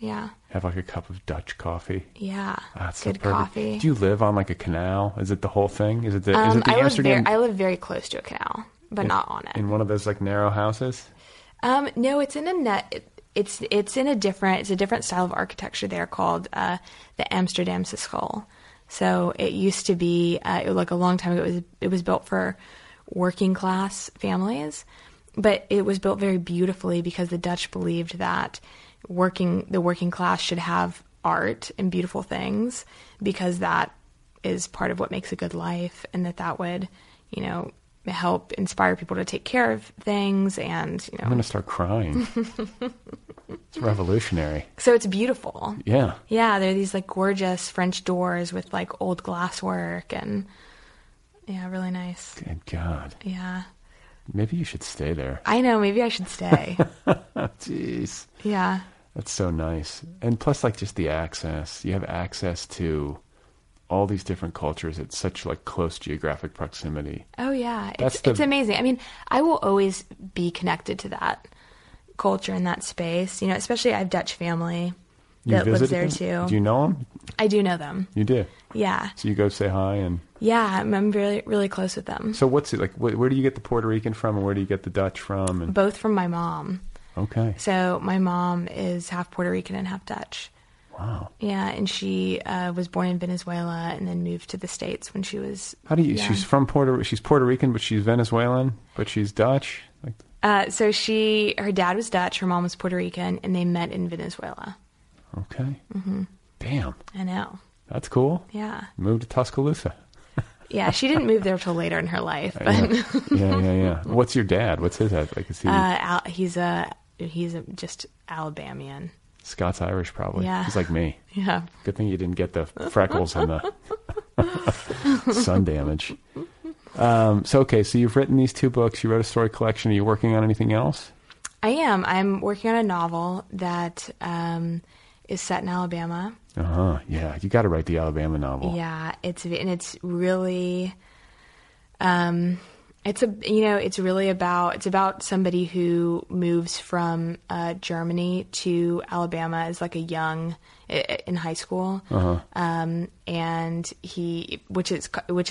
Yeah. Have like a cup of Dutch coffee. Yeah. That's good coffee. Do you live on like a canal? Is it the whole thing? Is it the Amsterdam? I live very close to a canal, but not on it. In one of those like narrow houses? No, it's in a net. It's a different style of architecture there called the Amsterdam School. So it used to be a long time ago. It was built for working class families, but it was built very beautifully because the Dutch believed that the working class should have art and beautiful things, because that is part of what makes a good life, and that would help inspire people to take care of things. And I'm gonna start crying. It's revolutionary. So it's beautiful. Yeah There are these like gorgeous French doors with like old glasswork, and yeah, really nice. Good God. Yeah. Maybe you should stay there. I know, maybe I should stay. Jeez. Yeah. That's so nice. And plus, like, just the access. You have access to all these different cultures at such, like, close geographic proximity. Oh, yeah. It's amazing. I mean, I will always be connected to that culture and that space. Especially I have Dutch family that lives there, too. Do you know them? I do know them. You do? Yeah. So you go say hi and... Yeah, I'm really, really close with them. So what's it like? Where do you get the Puerto Rican from, and where do you get the Dutch from? And... Both from my mom. Okay. So my mom is half Puerto Rican and half Dutch. Wow. Yeah, and she was born in Venezuela and then moved to the States when she was... She's from she's Puerto Rican, but she's Venezuelan, but she's Dutch? Her dad was Dutch, her mom was Puerto Rican, and they met in Venezuela. Okay. Mm-hmm. Damn. I know. That's cool. Yeah. Moved to Tuscaloosa. Yeah, she didn't move there till later in her life. But... Yeah. What's your dad? What's his dad like? Is he? He's just Alabamian. Scots Irish, probably. Yeah, he's like me. Yeah. Good thing you didn't get the freckles and the sun damage. So you've written these 2 books. You wrote a story collection. Are you working on anything else? I am. I'm working on a novel that is set in Alabama. Uh-huh. Yeah. You got to write the Alabama novel. Yeah. It's really, it's about somebody who moves from Germany to Alabama as like a young in high school. Uh-huh. And which is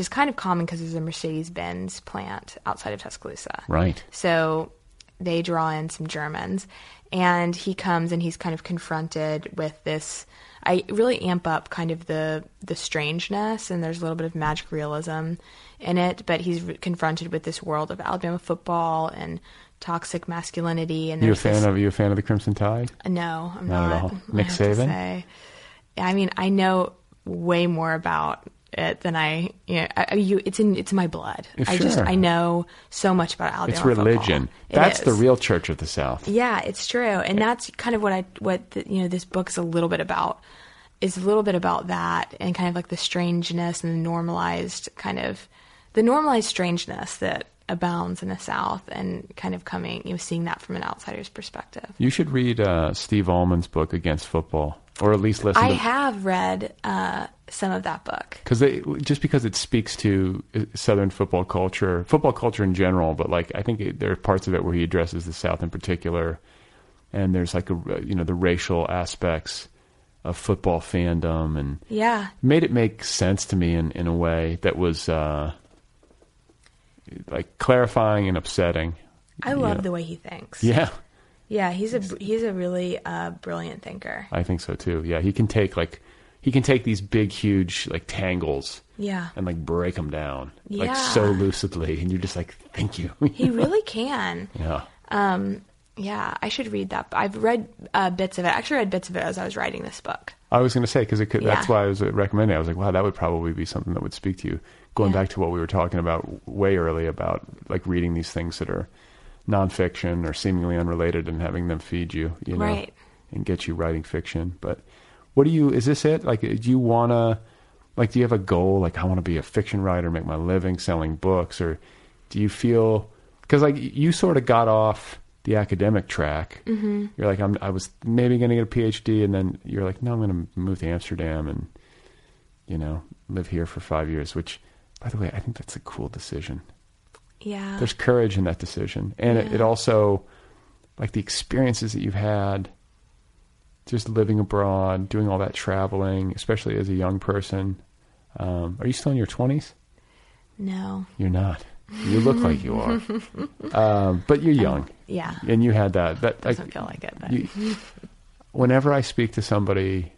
kind of common because there's a Mercedes-Benz plant outside of Tuscaloosa. Right. So they draw in some Germans, and he comes and he's kind of confronted with this. I really amp up kind of the strangeness, and there's a little bit of magic realism in it, but he's confronted with this world of Alabama football and toxic masculinity. And you a fan of the Crimson Tide? No, I'm not. At all. Nick Saban? I mean, I know way more about it than it's in my blood. Sure. I know so much about Alabama. It's religion. That's the real Church of the South. Yeah, it's true. And that's kind of what this book is a little bit about that, and kind of like the strangeness and the normalized strangeness that abounds in the South, and kind of seeing that from an outsider's perspective. You should read Steve Almond's book Against Football, or at least listen. I have read some of that book, because it speaks to Southern football culture in general. But like, I think there are parts of it where he addresses the South in particular, and there's like the racial aspects of football fandom, and made it make sense to me in a way that was like clarifying and upsetting. I love the way he thinks. Yeah. Yeah, he's a really brilliant thinker. I think so too. Yeah, he can take these big, huge like tangles. Yeah. And like break them down. Yeah. Like so lucidly, and you're just like, thank you. He really can. Yeah. Yeah, I should read that. I've read bits of it. I actually read bits of it as I was writing this book. I was going to say, because that's why I was recommending it. I was like, wow, that would probably be something that would speak to you. Going back to what we were talking about way early about like reading these things that are nonfiction or seemingly unrelated and having them feed you, you know, right. and get you writing fiction. But is this it? Like, do you want to, like, do you have a goal? Like, I want to be a fiction writer, make my living selling books, or do you feel, because like you sort of got off the academic track. Mm-hmm. You're like, I was maybe going to get a PhD, and then you're like, no, I'm going to move to Amsterdam and, you know, live here for 5 years, which, by the way, I think that's a cool decision. Yeah. There's courage in that decision. And it also, like the experiences that you've had, just living abroad, doing all that traveling, especially as a young person. Are you still in your 20s? No. You're not. You look like you are. But you're young. Yeah. And you had that. That doesn't feel like it. But. Whenever I speak to somebody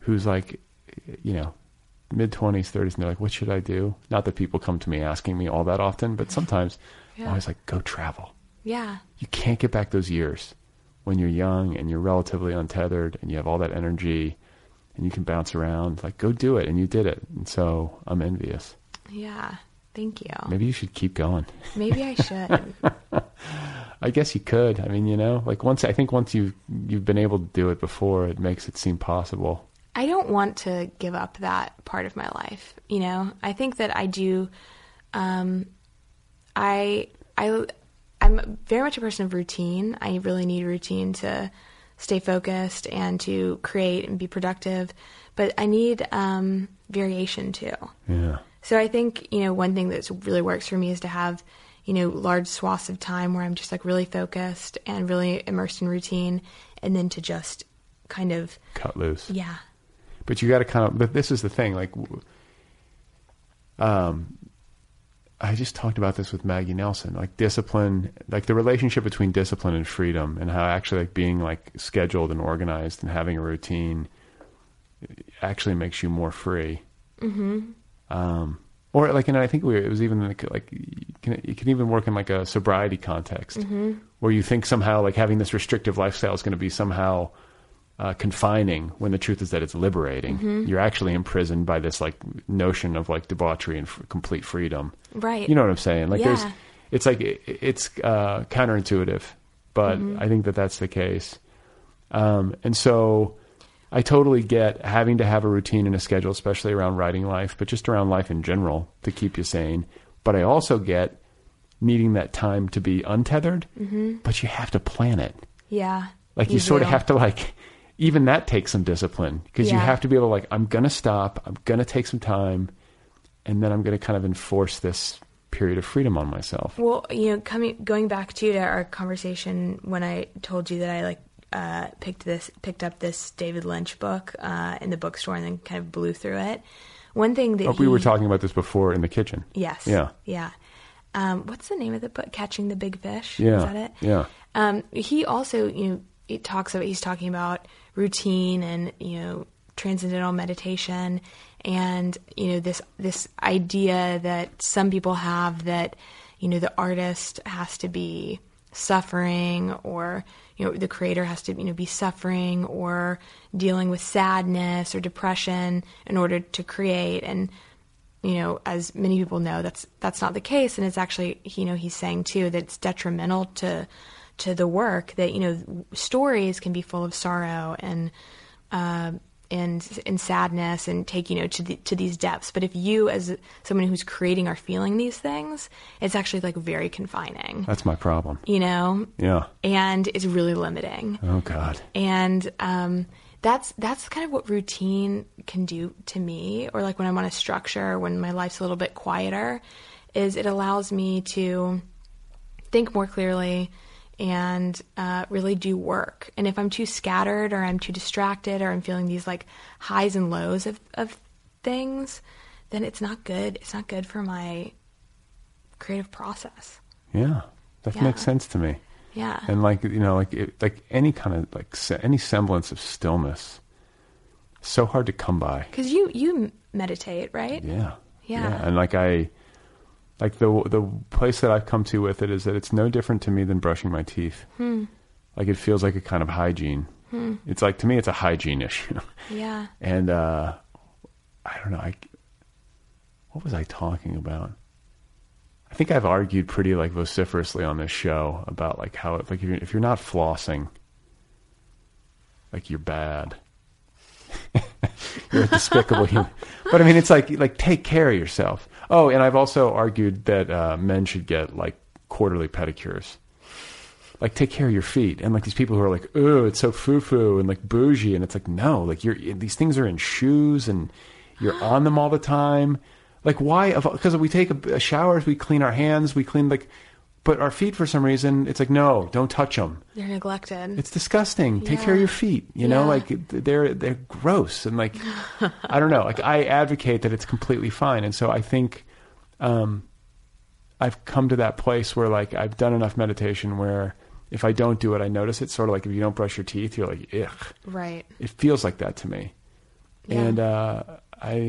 who's like, you know, mid-20s, 30s, and they're like, what should I do? Not that people come to me asking me all that often, but sometimes I'm always like, go travel. Yeah. You can't get back those years when you're young and you're relatively untethered and you have all that energy and you can bounce around. Like, go do it. And you did it. And so I'm envious. Yeah. Thank you. Maybe you should keep going. Maybe I should. I guess you could. I mean, you know, like once you've been able to do it before, it makes it seem possible. I don't want to give up that part of my life. You know, I think that I do. I'm very much a person of routine. I really need routine to stay focused and to create and be productive, but I need variation too. Yeah. So I think, you know, one thing that really works for me is to have, you know, large swaths of time where I'm just like really focused and really immersed in routine, and then to just kind of cut loose. Yeah. But you got to but this is the thing, like, I just talked about this with Maggie Nelson, like discipline, like the relationship between discipline and freedom, and how actually like being like scheduled and organized and having a routine actually makes you more free. Mm-hmm. Or like, and I think it was even like you can even work in like a sobriety context, mm-hmm. where you think somehow like having this restrictive lifestyle is going to be somehow confining, when the truth is that it's liberating. Mm-hmm. You're actually imprisoned by this like notion of like debauchery and complete freedom. Right. You know what I'm saying? Like it's counterintuitive, but mm-hmm. I think that that's the case. And so I totally get having to have a routine and a schedule, especially around writing life, but just around life in general to keep you sane. But I also get needing that time to be untethered, mm-hmm. but you have to plan it. Yeah. Like you sort of have to like, even that takes some discipline, because you have to be able to like, I'm going to stop, I'm going to take some time, and then I'm going to kind of enforce this period of freedom on myself. Well, you know, going back to our conversation when I told you that I like, picked up this David Lynch book in the bookstore and then kind of blew through it. One thing that we were talking about this before in the kitchen. Yes. Yeah. Yeah. What's the name of the book? Catching the Big Fish. Yeah. Is that it? Yeah. He also, you know, he's talking about routine and, you know, transcendental meditation and, you know, this idea that some people have that, you know, the artist has to be suffering, or, you know, the creator has to, you know, be suffering or dealing with sadness or depression in order to create. And, you know, as many people know, that's not the case. And it's actually, you know, he's saying too, that it's detrimental to the work, that, you know, stories can be full of sorrow and sadness and take, you know, to these depths. But if you, as someone who's creating, are feeling these things, it's actually like very confining. That's my problem. You know? Yeah. And it's really limiting. Oh God. And, that's kind of what routine can do to me, or like when I want to structure, when my life's a little bit quieter, is it allows me to think more clearly and really do work. And if I'm too scattered or I'm too distracted or I'm feeling these like highs and lows of things, then it's not good. It's not good for my creative process. Yeah. That makes sense to me. Yeah. And like, you know, like, it, like any kind of like any semblance of stillness, so hard to come by. 'Cause you meditate, right? Yeah. And like the place that I've come to with it is that it's no different to me than brushing my teeth. Like it feels like a kind of hygiene. It's like, to me, it's a hygiene issue. Yeah. And, I don't know. What was I talking about? I think I've argued pretty like vociferously on this show about like how, like if you're not flossing, like you're bad, you're a despicable human. But I mean, it's like take care of yourself. Oh, and I've also argued that, men should get like quarterly pedicures. Like take care of your feet. And like these people who are like, ooh, it's so foo-foo and like bougie. And it's like, no, like these things are in shoes and you're on them all the time. Like why? Because we take a shower, we clean our hands, but our feet for some reason, it's like, no, don't touch them. They're neglected. It's disgusting. Yeah. Take care of your feet. You know, like they're gross. And like, I don't know, like I advocate that it's completely fine. And so I think, I've come to that place where like, I've done enough meditation where if I don't do it, I notice it. Sort of like if you don't brush your teeth, you're like, ugh. Right. It feels like that to me. Yeah. And,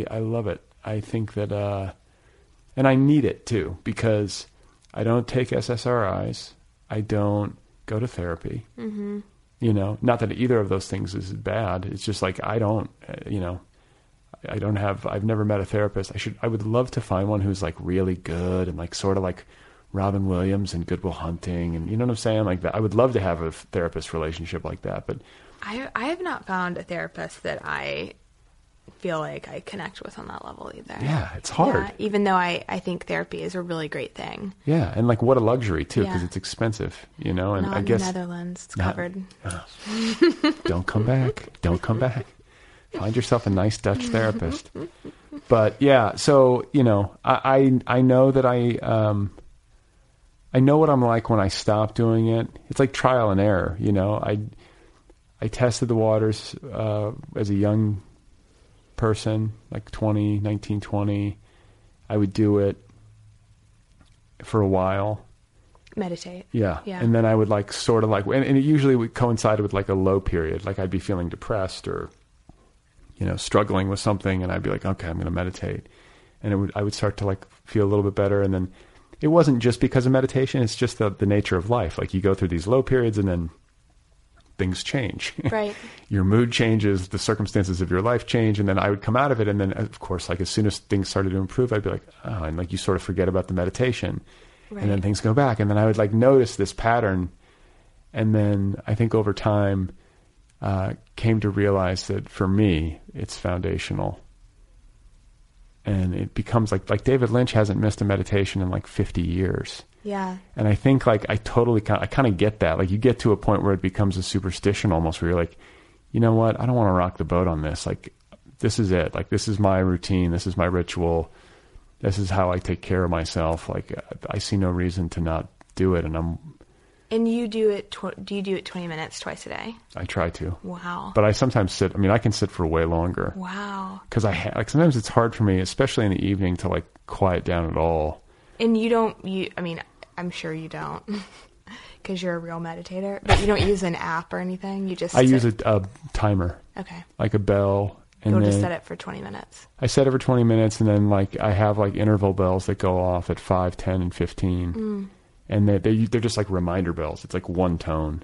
I love it. I think that, and I need it too, because I don't take SSRIs. I don't go to therapy, you know, not that either of those things is bad. It's just like, I've never met a therapist. I would love to find one who's like really good and like sort of like Robin Williams and Good Will Hunting. And you know what I'm saying? Like that. I would love to have a therapist relationship like that, but I have not found a therapist that I feel like I connect with on that level either. Yeah. It's hard. Yeah, even though I think therapy is a really great thing. Yeah. And like, what a luxury too, because it's expensive, you know, and I guess Netherlands it's covered. Don't come back. Don't come back. Find yourself a nice Dutch therapist. But yeah, so, you know, I know that I know what I'm like when I stop doing it. It's like trial and error. You know, I tested the waters, as a young person, like 19, 20, I would do it for a while. Meditate. Yeah. And then I would like sort of like, and it usually would coincide with like a low period. Like I'd be feeling depressed or, you know, struggling with something, and I'd be like, okay, I'm going to meditate. And I would start to like feel a little bit better. And then it wasn't just because of meditation. It's just the nature of life. Like you go through these low periods and then things change, right? Your mood changes, the circumstances of your life change. And then I would come out of it. And then of course, like as soon as things started to improve, I'd be like, oh, and like, you sort of forget about the meditation and then things go back. And then I would like notice this pattern. And then I think over time, came to realize that for me, it's foundational, and it becomes like David Lynch hasn't missed a meditation in like 50 years. Yeah. And I think like, I kind of get that. Like you get to a point where it becomes a superstition almost, where you're like, you know what? I don't want to rock the boat on this. Like, this is it. Like, this is my routine. This is my ritual. This is how I take care of myself. Like I see no reason to not do it. And you do it, do you do it 20 minutes twice a day? I try to. Wow. But I sometimes sit, I mean, I can sit for way longer. Wow. 'Cause like sometimes it's hard for me, especially in the evening, to like quiet down at all. And I mean, I'm sure you don't 'cause you're a real meditator, but you don't use an app or anything. I use a timer. Okay. Like a bell. And you'll just set it for 20 minutes. I set it for 20 minutes. And then like, I have like interval bells that go off at 5, 10 and 15. And they're just like reminder bells. It's like one tone.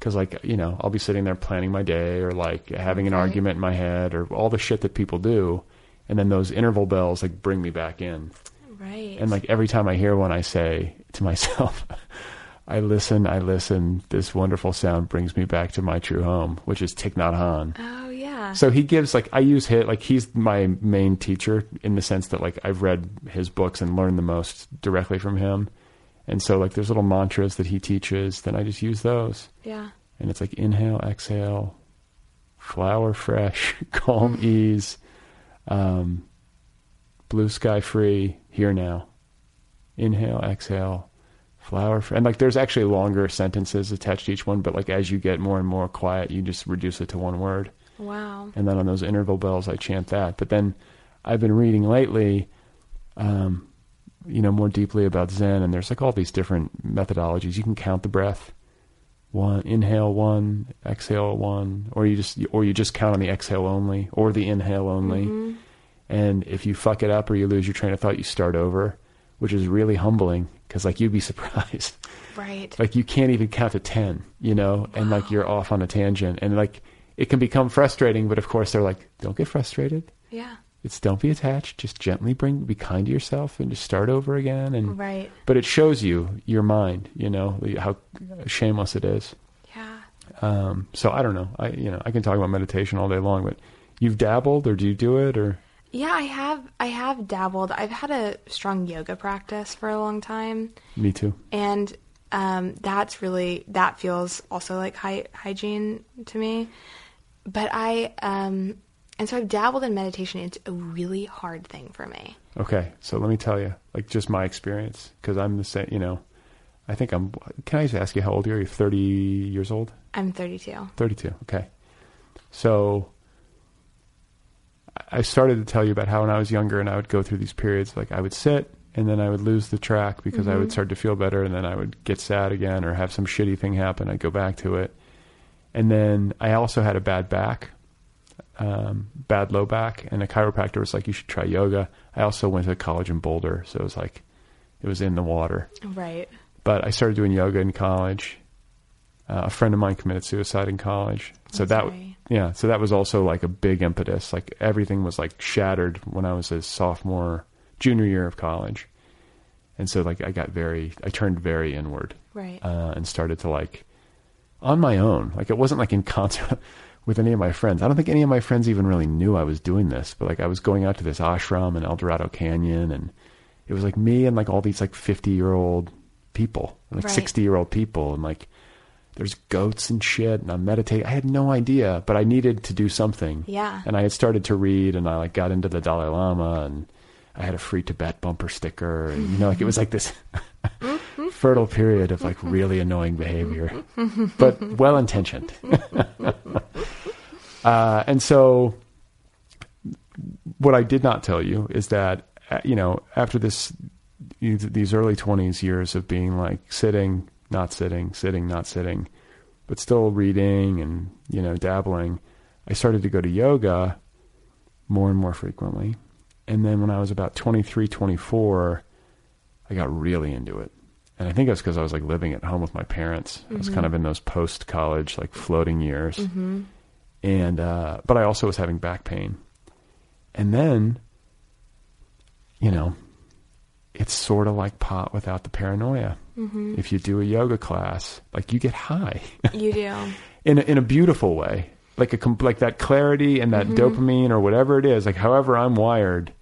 'Cause like, you know, I'll be sitting there planning my day or like having an argument in my head or all the shit that people do. And then those interval bells like bring me back in. Right. And like every time I hear one, I say to myself, I listen, this wonderful sound brings me back to my true home, which is Thich Nhat Hanh. Oh yeah. So he gives like, he's my main teacher in the sense that like I've read his books and learned the most directly from him. And so like there's little mantras that he teaches, then I just use those. Yeah. And it's like inhale, exhale, flower fresh, calm ease, blue sky free, here now. Inhale, exhale, flower free. And like there's actually longer sentences attached to each one, but like as you get more and more quiet, you just reduce it to one word. Wow. And then on those interval bells, I chant that. But then I've been reading lately, you know, more deeply about Zen, and there's like all these different methodologies. You can count the breath. one, inhale one, exhale one, or you just count on the exhale only or the inhale only. Mm-hmm. And if you fuck it up or you lose your train of thought, you start over, which is really humbling because, like, you'd be surprised. Right. Like, you can't even count to 10, you know, and like you're off on a tangent, and like it can become frustrating. But of course they're like, don't get frustrated. Yeah. It's don't be attached. Just gently be kind to yourself and just start over again. And right. But it shows you your mind, you know, how shameless it is. Yeah. So I don't know. I can talk about meditation all day long, but you've dabbled, or do you do it, or? Yeah, I have dabbled. I've had a strong yoga practice for a long time. Me too. And that feels also like hygiene to me. But and so I've dabbled in meditation. It's a really hard thing for me. Okay. So let me tell you, like, just my experience, because I'm the same, you know, can I just ask you how old you are? You're 30 years old? I'm 32. 32. Okay. So I started to tell you about how when I was younger and I would go through these periods, like I would sit and then I would lose the track because I would start to feel better. And then I would get sad again or have some shitty thing happen. I'd go back to it. And then I also had a bad back. Bad low back, and a chiropractor was like, you should try yoga. I also went to college in Boulder, so it was in the water. Right. But I started doing yoga in college. A friend of mine committed suicide in college. So that was also like a big impetus. Like everything was like shattered when I was a junior year of college. And so like I turned very inward. Right. And started to, like, on my own, like it wasn't like in concert with any of my friends. I don't think any of my friends even really knew I was doing this, but like I was going out to this ashram in El Dorado Canyon, and it was like me and like all these like 50-year-old people, like 60-year-old people. And like, there's goats and shit, and I'm meditating. I had no idea, but I needed to do something. Yeah. And I had started to read, and I like got into the Dalai Lama, and I had a free Tibet bumper sticker. And, you know, like it was like this fertile period of like really annoying behavior, but well-intentioned. And so what I did not tell you is that, you know, after these early 20s years of being like sitting, not sitting, but still reading and, you know, dabbling, I started to go to yoga more and more frequently. And then when I was about 23, 24, I got really into it. And I think it was because I was like living at home with my parents. Mm-hmm. I was kind of in those post-college, like floating years. Mm-hmm. And, but I also was having back pain. And then, you know, it's sort of like pot without the paranoia. Mm-hmm. If you do a yoga class, like you get high. You do. in a beautiful way, like that clarity and that dopamine or whatever it is, like however I'm wired,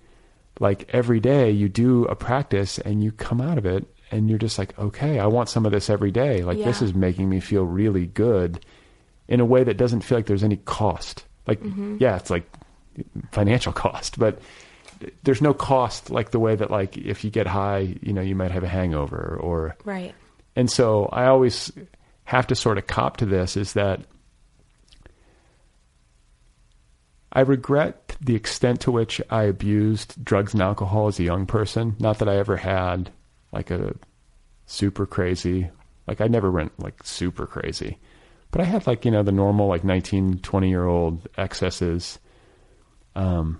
like every day you do a practice and you come out of it and you're just like, okay, I want some of this every day. Like this is making me feel really good. In a way that doesn't feel like there's any cost. Like, it's like financial cost, but there's no cost like the way that, like, if you get high, you know, you might have a hangover or. Right. And so I always have to sort of cop to this, is that I regret the extent to which I abused drugs and alcohol as a young person. Not that I ever had like a super crazy, like I never went like super crazy. But I had like, you know, the normal like 19, 20-year-old excesses. I don't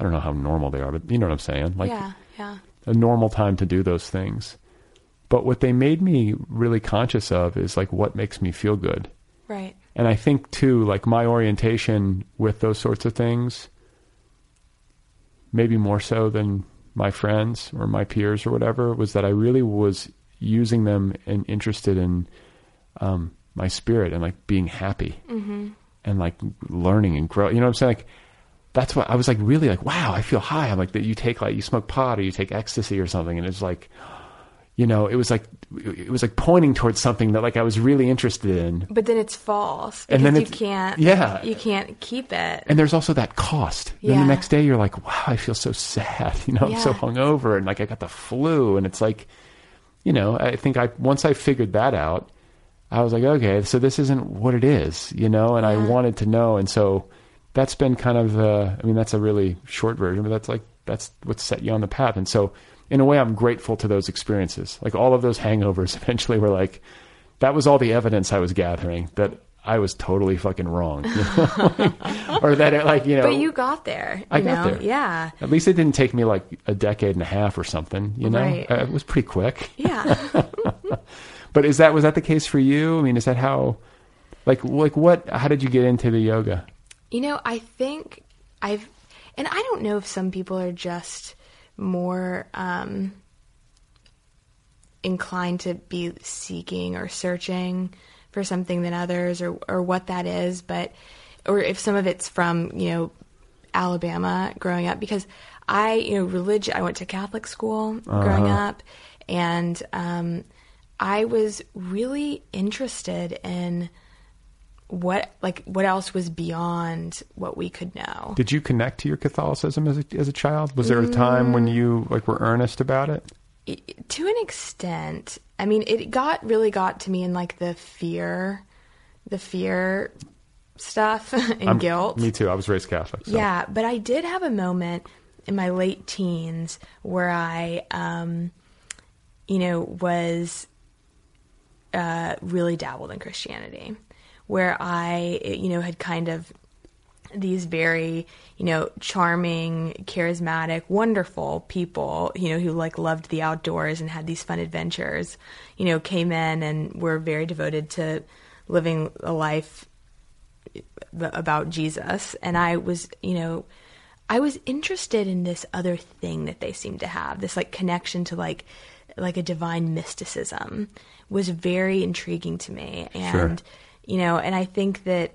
know how normal they are, but you know what I'm saying? Like a normal time to do those things. But what they made me really conscious of is like what makes me feel good. Right. And I think too, like my orientation with those sorts of things, maybe more so than my friends or my peers or whatever, was that I really was using them and interested in my spirit and like being happy and like learning and grow, you know what I'm saying? Like, that's what I was like, really like, wow, I feel high. I'm like that. You take like, you smoke pot or you take ecstasy or something. And it's like, you know, it was like pointing towards something that like I was really interested in, but then it's false because and then you can't keep it. And there's also that cost. Then the next day you're like, wow, I feel so sad. You know, I'm so hungover and like, I got the flu. And it's like, you know, I think once I figured that out, I was like, okay, so this isn't what it is, you know, and I wanted to know. And so that's been kind of that's a really short version, but that's what set you on the path. And so in a way, I'm grateful to those experiences. Like all of those hangovers eventually were like, that was all the evidence I was gathering that I was totally fucking wrong. You know? Or that, like, you know. But you got there. I got there. Yeah. At least it didn't take me like a decade and a half or something, you know. Right. It was pretty quick. Yeah. But was that the case for you? I mean, is that how, how did you get into the yoga? You know, I think and I don't know if some people are just more inclined to be seeking or searching for something than others, or what that is, or if some of it's from, you know, Alabama growing up, because I went to Catholic school growing up, and I was really interested in what else was beyond what we could know. Did you connect to your Catholicism as a child? Was there a time when you were earnest about it? To an extent. I mean, it really got to me in the fear stuff and guilt. Me too. I was raised Catholic. So. Yeah. But I did have a moment in my late teens where I, was really dabbled in Christianity, where I, had kind of these very, charming, charismatic, wonderful people, who loved the outdoors and had these fun adventures, came in and were very devoted to living a life about Jesus. And I was interested in this other thing that they seemed to have, this connection to a divine mysticism was very intriguing to me. And, sure. And I think that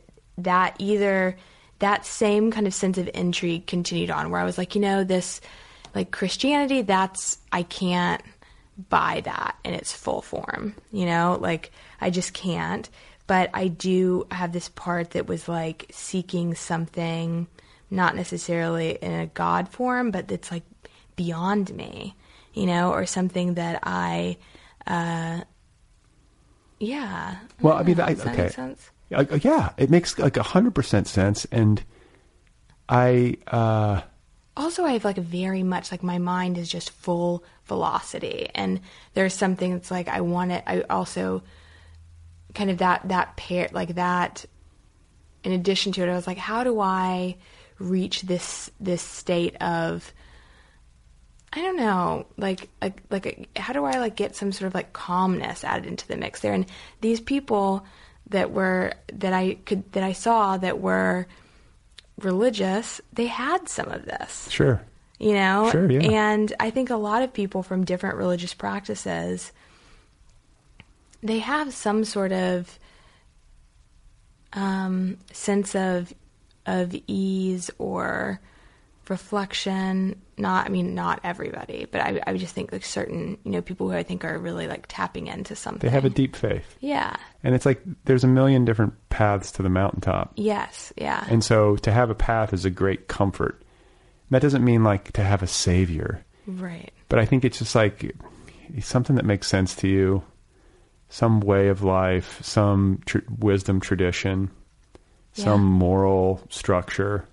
either that same kind of sense of intrigue continued on, where I was this Christianity, I can't buy that in its full form, I just can't. But I do have this part that was seeking something, not necessarily in a God form, but that's beyond me, or something that I, yeah. Well, I mean, does that make sense? Yeah, it makes 100% sense. And I, also I have very much my mind is just full velocity, and there's something that's I want it. I also kind of that pair, that in addition to it, I was how do I reach this state of, I don't know, how do I get some sort of calmness added into the mix there? And these people that I saw that were religious, they had some of this. Sure. Sure, yeah. And I think a lot of people from different religious practices, they have some sort of sense of ease or reflection. Not everybody, but I just think certain, people who I think are really tapping into something. They have a deep faith. Yeah. And it's there's a million different paths to the mountaintop. Yes. Yeah. And so to have a path is a great comfort. And that doesn't mean to have a savior. Right. But I think it's just something that makes sense to you, some way of life, some wisdom tradition, yeah, some moral structure.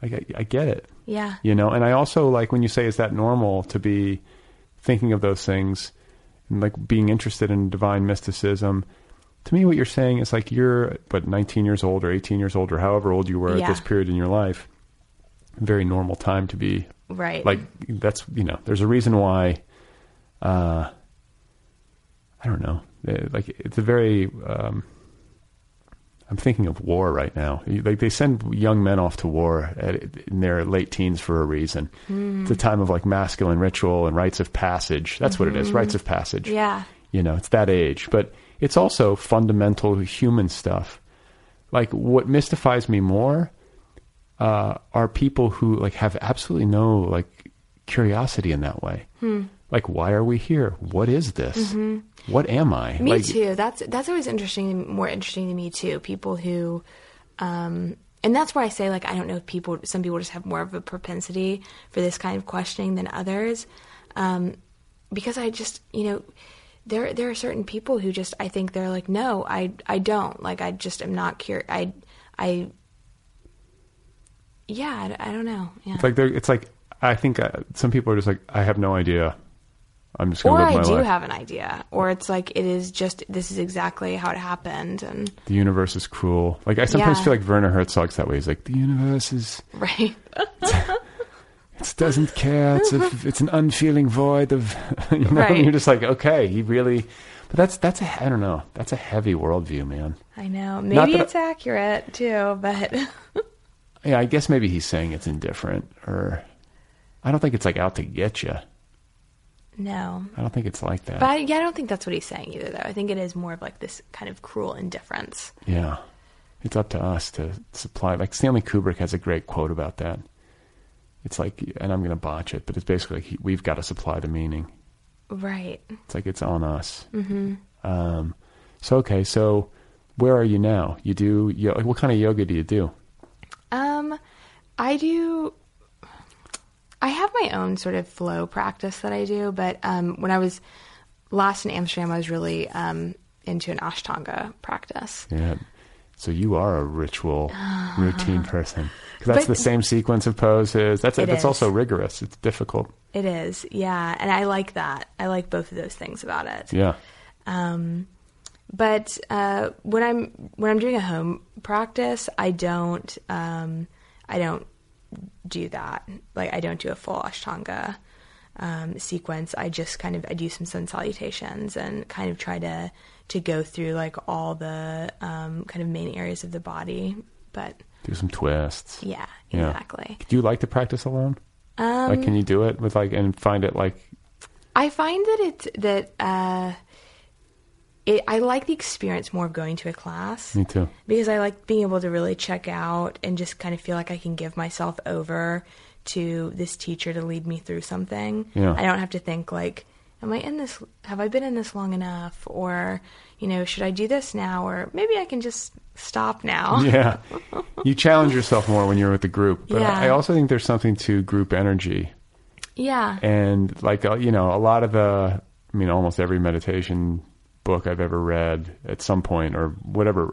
I get it. Yeah. And I also when you say, is that normal to be thinking of those things and being interested in divine mysticism? To me, what you're saying is you're 19 years old or 18 years old or however old you were, yeah, at this period in your life. Very normal time to be. Right. That's, there's a reason why, I don't know. It's a very, I'm thinking of war right now. They send young men off to war in their late teens for a reason. Mm. It's a time of masculine ritual and rites of passage. That's what it is, rites of passage. Yeah. It's that age. But it's also fundamental human stuff. What mystifies me more are people who have absolutely no curiosity in that way. Mm. Why are we here? What is this? Mm-hmm. What am I? Me too. That's always interesting, more interesting to me too. People who, and that's why I say, I don't know if people, some people just have more of a propensity for this kind of questioning than others. Because I just, there are certain people who just, I think they're no, I don't. I just am not curious. I don't know. Yeah. It's I think some people are just I have no idea I'm just going to live my life. Or I do have an idea. Or it's like, it is just, this is exactly how it happened. And the universe is cruel. Like, I sometimes feel like Werner Herzog's that way. He's like, the universe is... Right. It doesn't care. It's an unfeeling void of... You know? Right. And you're just like, okay, he really... But that's a, I don't know. That's a heavy worldview, man. I know. Maybe it's accurate, too, but... Yeah, I guess maybe he's saying it's indifferent, or... I don't think it's like out to get you. No. I don't think it's like that. But I don't think that's what he's saying either, though. I think it is more of like this kind of cruel indifference. Yeah. It's up to us to supply. Like Stanley Kubrick has a great quote about that. It's like, and I'm going to botch it, but it's basically like we've got to supply the meaning. Right. It's like it's on us. Mm-hmm. So where are you now? You do, what kind of yoga do you do? I have my own sort of flow practice that I do, but when I was last in Amsterdam, I was really into an Ashtanga practice. Yeah. So you are a ritual, routine person. Because that's the same sequence of poses. That's also rigorous. It's difficult. It is, yeah. And I like that. I like both of those things about it. Yeah. But when I'm doing a home practice, I don't do that. Like I don't do a full Ashtanga sequence. I just kind of, I do some sun salutations and kind of try to go through like all the kind of main areas of the body, but do some twists. Yeah, exactly. Yeah. Do you like to practice alone? Like, can you do it with like, and find it like, I find that I like the experience more of going to a class. Me too. Because I like being able to really check out and just kind of feel like I can give myself over to this teacher to lead me through something. Yeah. I don't have to think like, have I been in this long enough? Or, should I do this now? Or maybe I can just stop now. Yeah. You challenge yourself more when you're with the group. But yeah. I also think there's something to group energy. Yeah. And like, a lot of the, almost every meditation book I've ever read at some point, or whatever,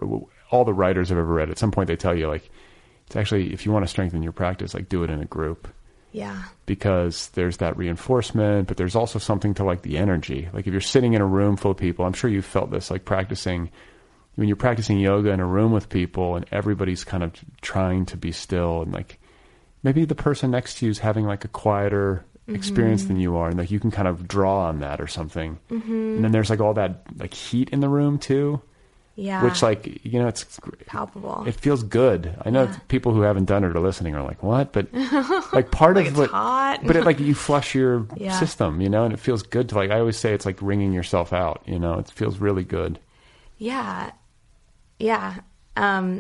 all the writers I've ever read at some point, they tell you like, it's actually, if you want to strengthen your practice, like do it in a group. Yeah. Because there's that reinforcement, but there's also something to like the energy. Like if you're sitting in a room full of people, I'm sure you've felt this, like when you're practicing yoga in a room with people and everybody's kind of trying to be still, and like maybe the person next to you is having like a quieter experience than you are, and like you can kind of draw on that or something. And then there's like all that like heat in the room too, which like it's palpable, it feels good. I know people who haven't done it or listening are like, what? But like part like of what hot. But it like you flush your system, and it feels good to, like I always say, it's like wringing yourself out, it feels really good. And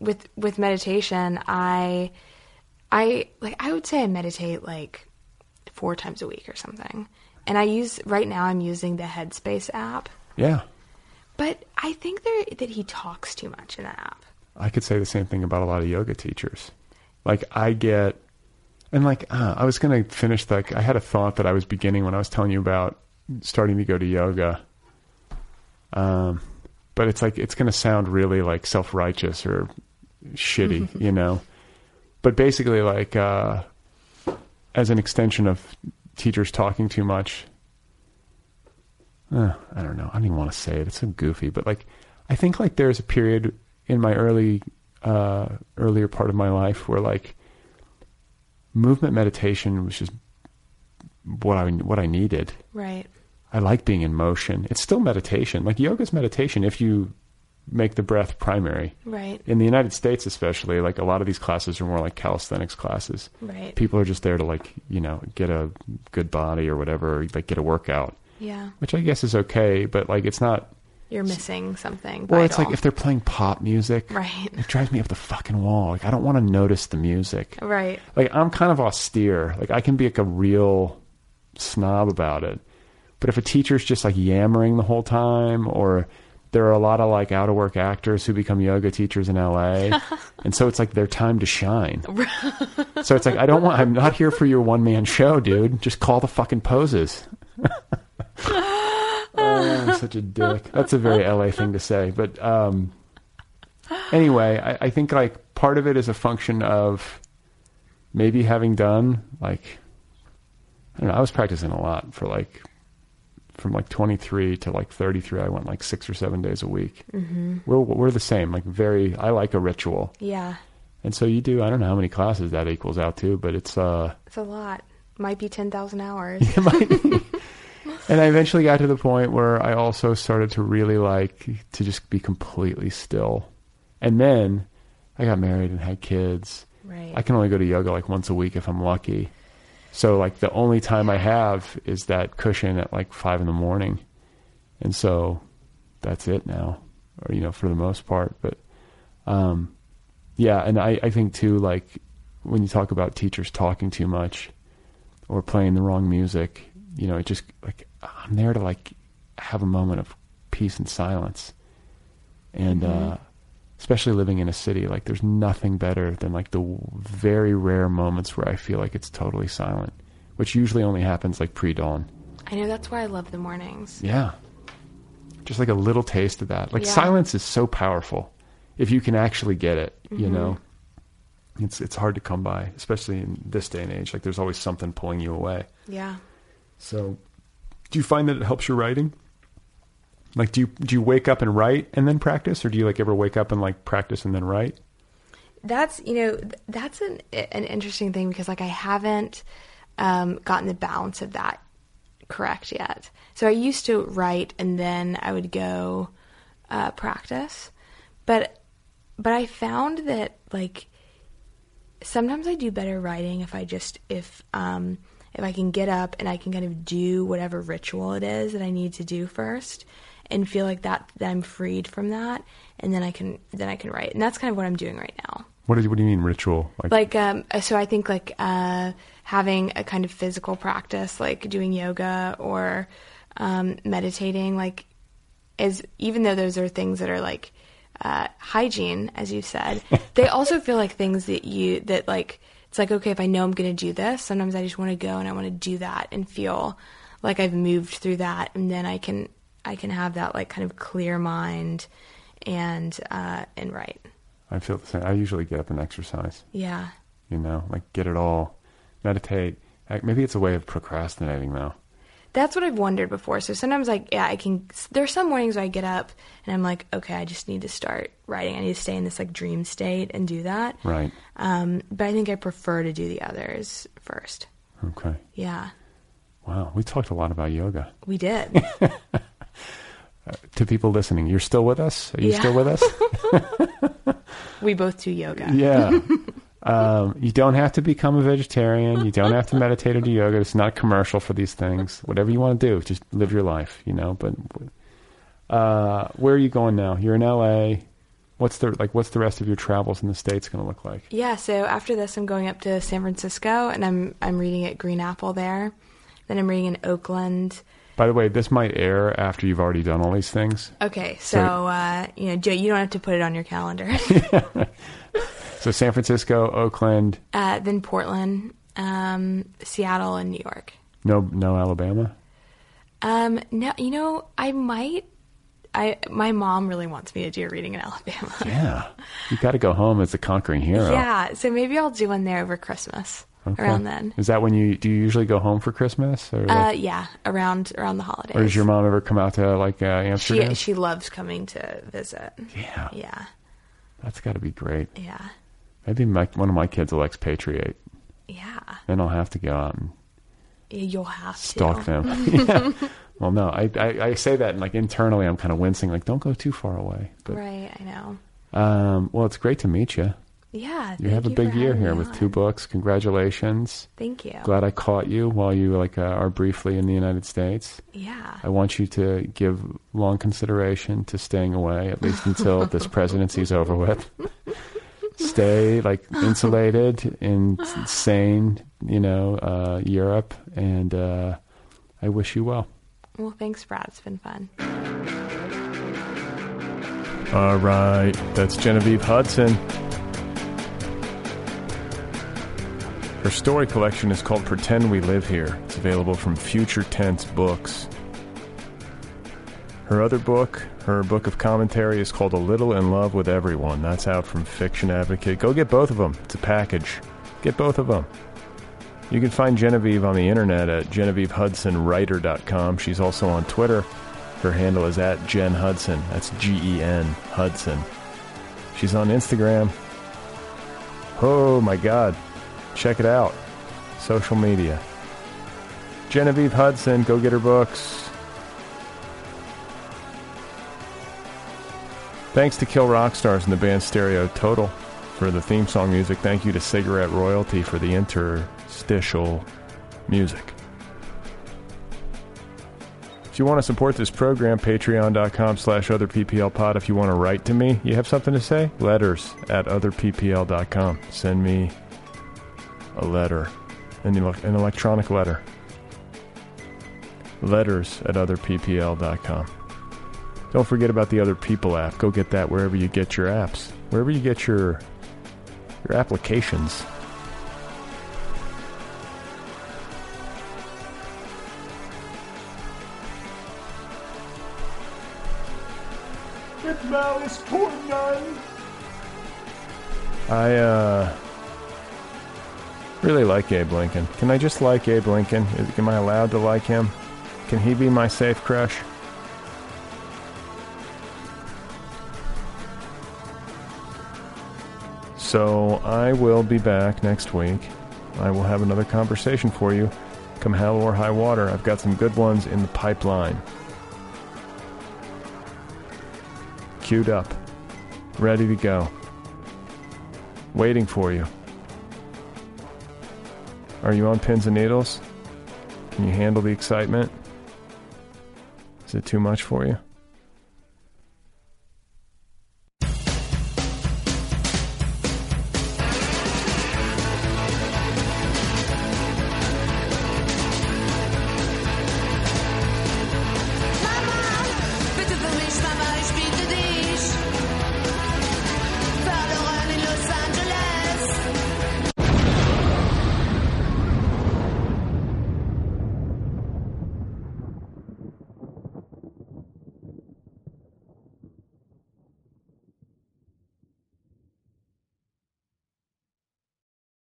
with meditation, I would say I meditate like 4 times a week or something. And I'm using the Headspace app. Yeah. But I think that he talks too much in the app. I could say the same thing about a lot of yoga teachers. Like I was going to finish, like I had a thought that I was beginning when I was telling you about starting to go to yoga. But it's like, it's going to sound really like self-righteous or shitty, but basically like, as an extension of teachers talking too much. I don't know. I don't even want to say it. It's so goofy, but like, I think like there's a period in my earlier part of my life where like movement meditation was just what I needed. Right. I like being in motion. It's still meditation. Like yoga's meditation if you make the breath primary. Right. In the United States especially, like a lot of these classes are more like calisthenics classes. Right. People are just there to like, get a good body or whatever, or like get a workout. Yeah. Which I guess is okay, but like it's not... You're missing something. Well, it's like if they're playing pop music. Right. It drives me up the fucking wall. Like I don't want to notice the music. Right. Like I'm kind of austere. Like I can be like a real snob about it. But if a teacher's just like yammering the whole time, or... There are a lot of like out of work actors who become yoga teachers in LA. And so it's like their time to shine. So it's like, I'm not here for your one-man show, dude. Just call the fucking poses. I'm such a dick. That's a very LA thing to say. But anyway, I think like part of it is a function of maybe having done like, I was practicing a lot for like from like 23 to like 33, I went like 6 or 7 days a week. Mm-hmm. We're the same, like very, I like a ritual. Yeah. And so you do, I don't know how many classes that equals out to, but it's a lot. Might be 10,000 hours. It might be. And I eventually got to the point where I also started to really like to just be completely still. And then I got married and had kids. Right. I can only go to yoga like once a week if I'm lucky. So like the only time I have is that cushion at like 5 a.m. And so that's it now, or, you know, for the most part. But, yeah. And I think too, like when you talk about teachers talking too much or playing the wrong music, you know, it just like, I'm there to like have a moment of peace and silence. And, mm-hmm. Especially living in a city, like there's nothing better than like the very rare moments where I feel like it's totally silent, which usually only happens like pre-dawn. I know, that's why I love the mornings. Yeah. Just like a little taste of that. Like silence is so powerful if you can actually get it, mm-hmm. you know, it's hard to come by, especially in this day and age. Like there's always something pulling you away. Yeah. So do you find that it helps your writing? Like, do you wake up and write and then practice, or do you like ever wake up and like practice and then write? That's, you know, that's an interesting thing, because like I haven't gotten the balance of that correct yet. So I used to write and then I would go practice, but I found that like sometimes I do better writing if I can get up and I can kind of do whatever ritual it is that I need to do first, and feel like that I'm freed from that, and then I can write. And that's kind of what I'm doing right now. What do you mean ritual? So I think like having a kind of physical practice, like doing yoga or meditating, like is, even though those are things that are like hygiene, as you said, they also feel like things that it's like, okay, if I know I'm going to do this, sometimes I just want to go and I want to do that and feel like I've moved through that, and then I can have that like kind of clear mind and write. I feel the same. I usually get up and exercise. Yeah. You know, like get it all, meditate. Maybe it's a way of procrastinating though. That's what I've wondered before. So sometimes there are some mornings where I get up and I'm like, okay, I just need to start writing. I need to stay in this like dream state and do that. Right. But I think I prefer to do the others first. Okay. Yeah. Wow. We talked a lot about yoga. We did. To people listening, you're still with us? Are you still with us? We both do yoga. Yeah. You don't have to become a vegetarian. You don't have to meditate or do yoga. It's not a commercial for these things. Whatever you want to do, just live your life, you know. But where are you going now? You're in LA. What's the rest of your travels in the States going to look like? Yeah. So after this, I'm going up to San Francisco, and I'm reading at Green Apple there. Then I'm reading in Oakland. By the way, this might air after you've already done all these things. Okay, so you know, Joe, you don't have to put it on your calendar. So San Francisco, Oakland, then Portland, Seattle, and New York. No Alabama. No, you know, I might. My mom really wants me to do a reading in Alabama. Yeah, you got to go home as a conquering hero. Yeah, so maybe I'll do one there over Christmas. Okay. Around then. Is that when do you usually go home for Christmas? Or like, yeah, around the holidays. Or does your mom ever come out to like Amsterdam? She loves coming to visit. Yeah. Yeah. That's got to be great. Yeah. Maybe one of my kids will expatriate. Yeah. Then I'll have to go out and you'll have to stalk them. Yeah. Well, no, I say that and like internally I'm kind of wincing, like don't go too far away. But, right, I know. Well, it's great to meet you. Yeah. You have a big year here with 2 books. Congratulations. Thank you. Glad I caught you while you like are briefly in the United States. Yeah. I want you to give long consideration to staying away, at least until this presidency's over with. Stay like insulated in sane, you know, Europe. And I wish you well. Well, thanks, Brad. It's been fun. All right. That's Genevieve Hudson. Her story collection is called Pretend We Live Here. It's available from Future Tense Books. Her other book, her book of commentary, is called A Little in Love with Everyone. That's out from Fiction Advocate. Go get both of them. It's a package. Get both of them. You can find Genevieve on the internet at GenevieveHudsonWriter.com. She's also on Twitter. Her handle is at Gen Hudson. That's Gen Hudson. She's on Instagram. Oh my God. Check it out. Social media. Genevieve Hudson. Go get her books. Thanks to Kill Rock Stars and the band Stereo Total for the theme song music. Thank you to Cigarette Royalty for the interstitial music. If you want to support this program, patreon.com/otherpplpod. If you want to write to me, you have something to say? Letters at otherppl.com. Send me a letter, an electronic letter. Letters at otherppl.com. Don't forget about the Other People app. Go get that wherever you get your apps. Wherever you get your applications. I really like Abe Lincoln. Can I just like Abe Lincoln? Am I allowed to like him? Can he be my safe crush? So I will be back next week. I will have another conversation for you, come hell or high water. I've got some good ones in the pipeline. Queued up, ready to go, waiting for you. Are you on pins and needles? Can you handle the excitement? Is it too much for you?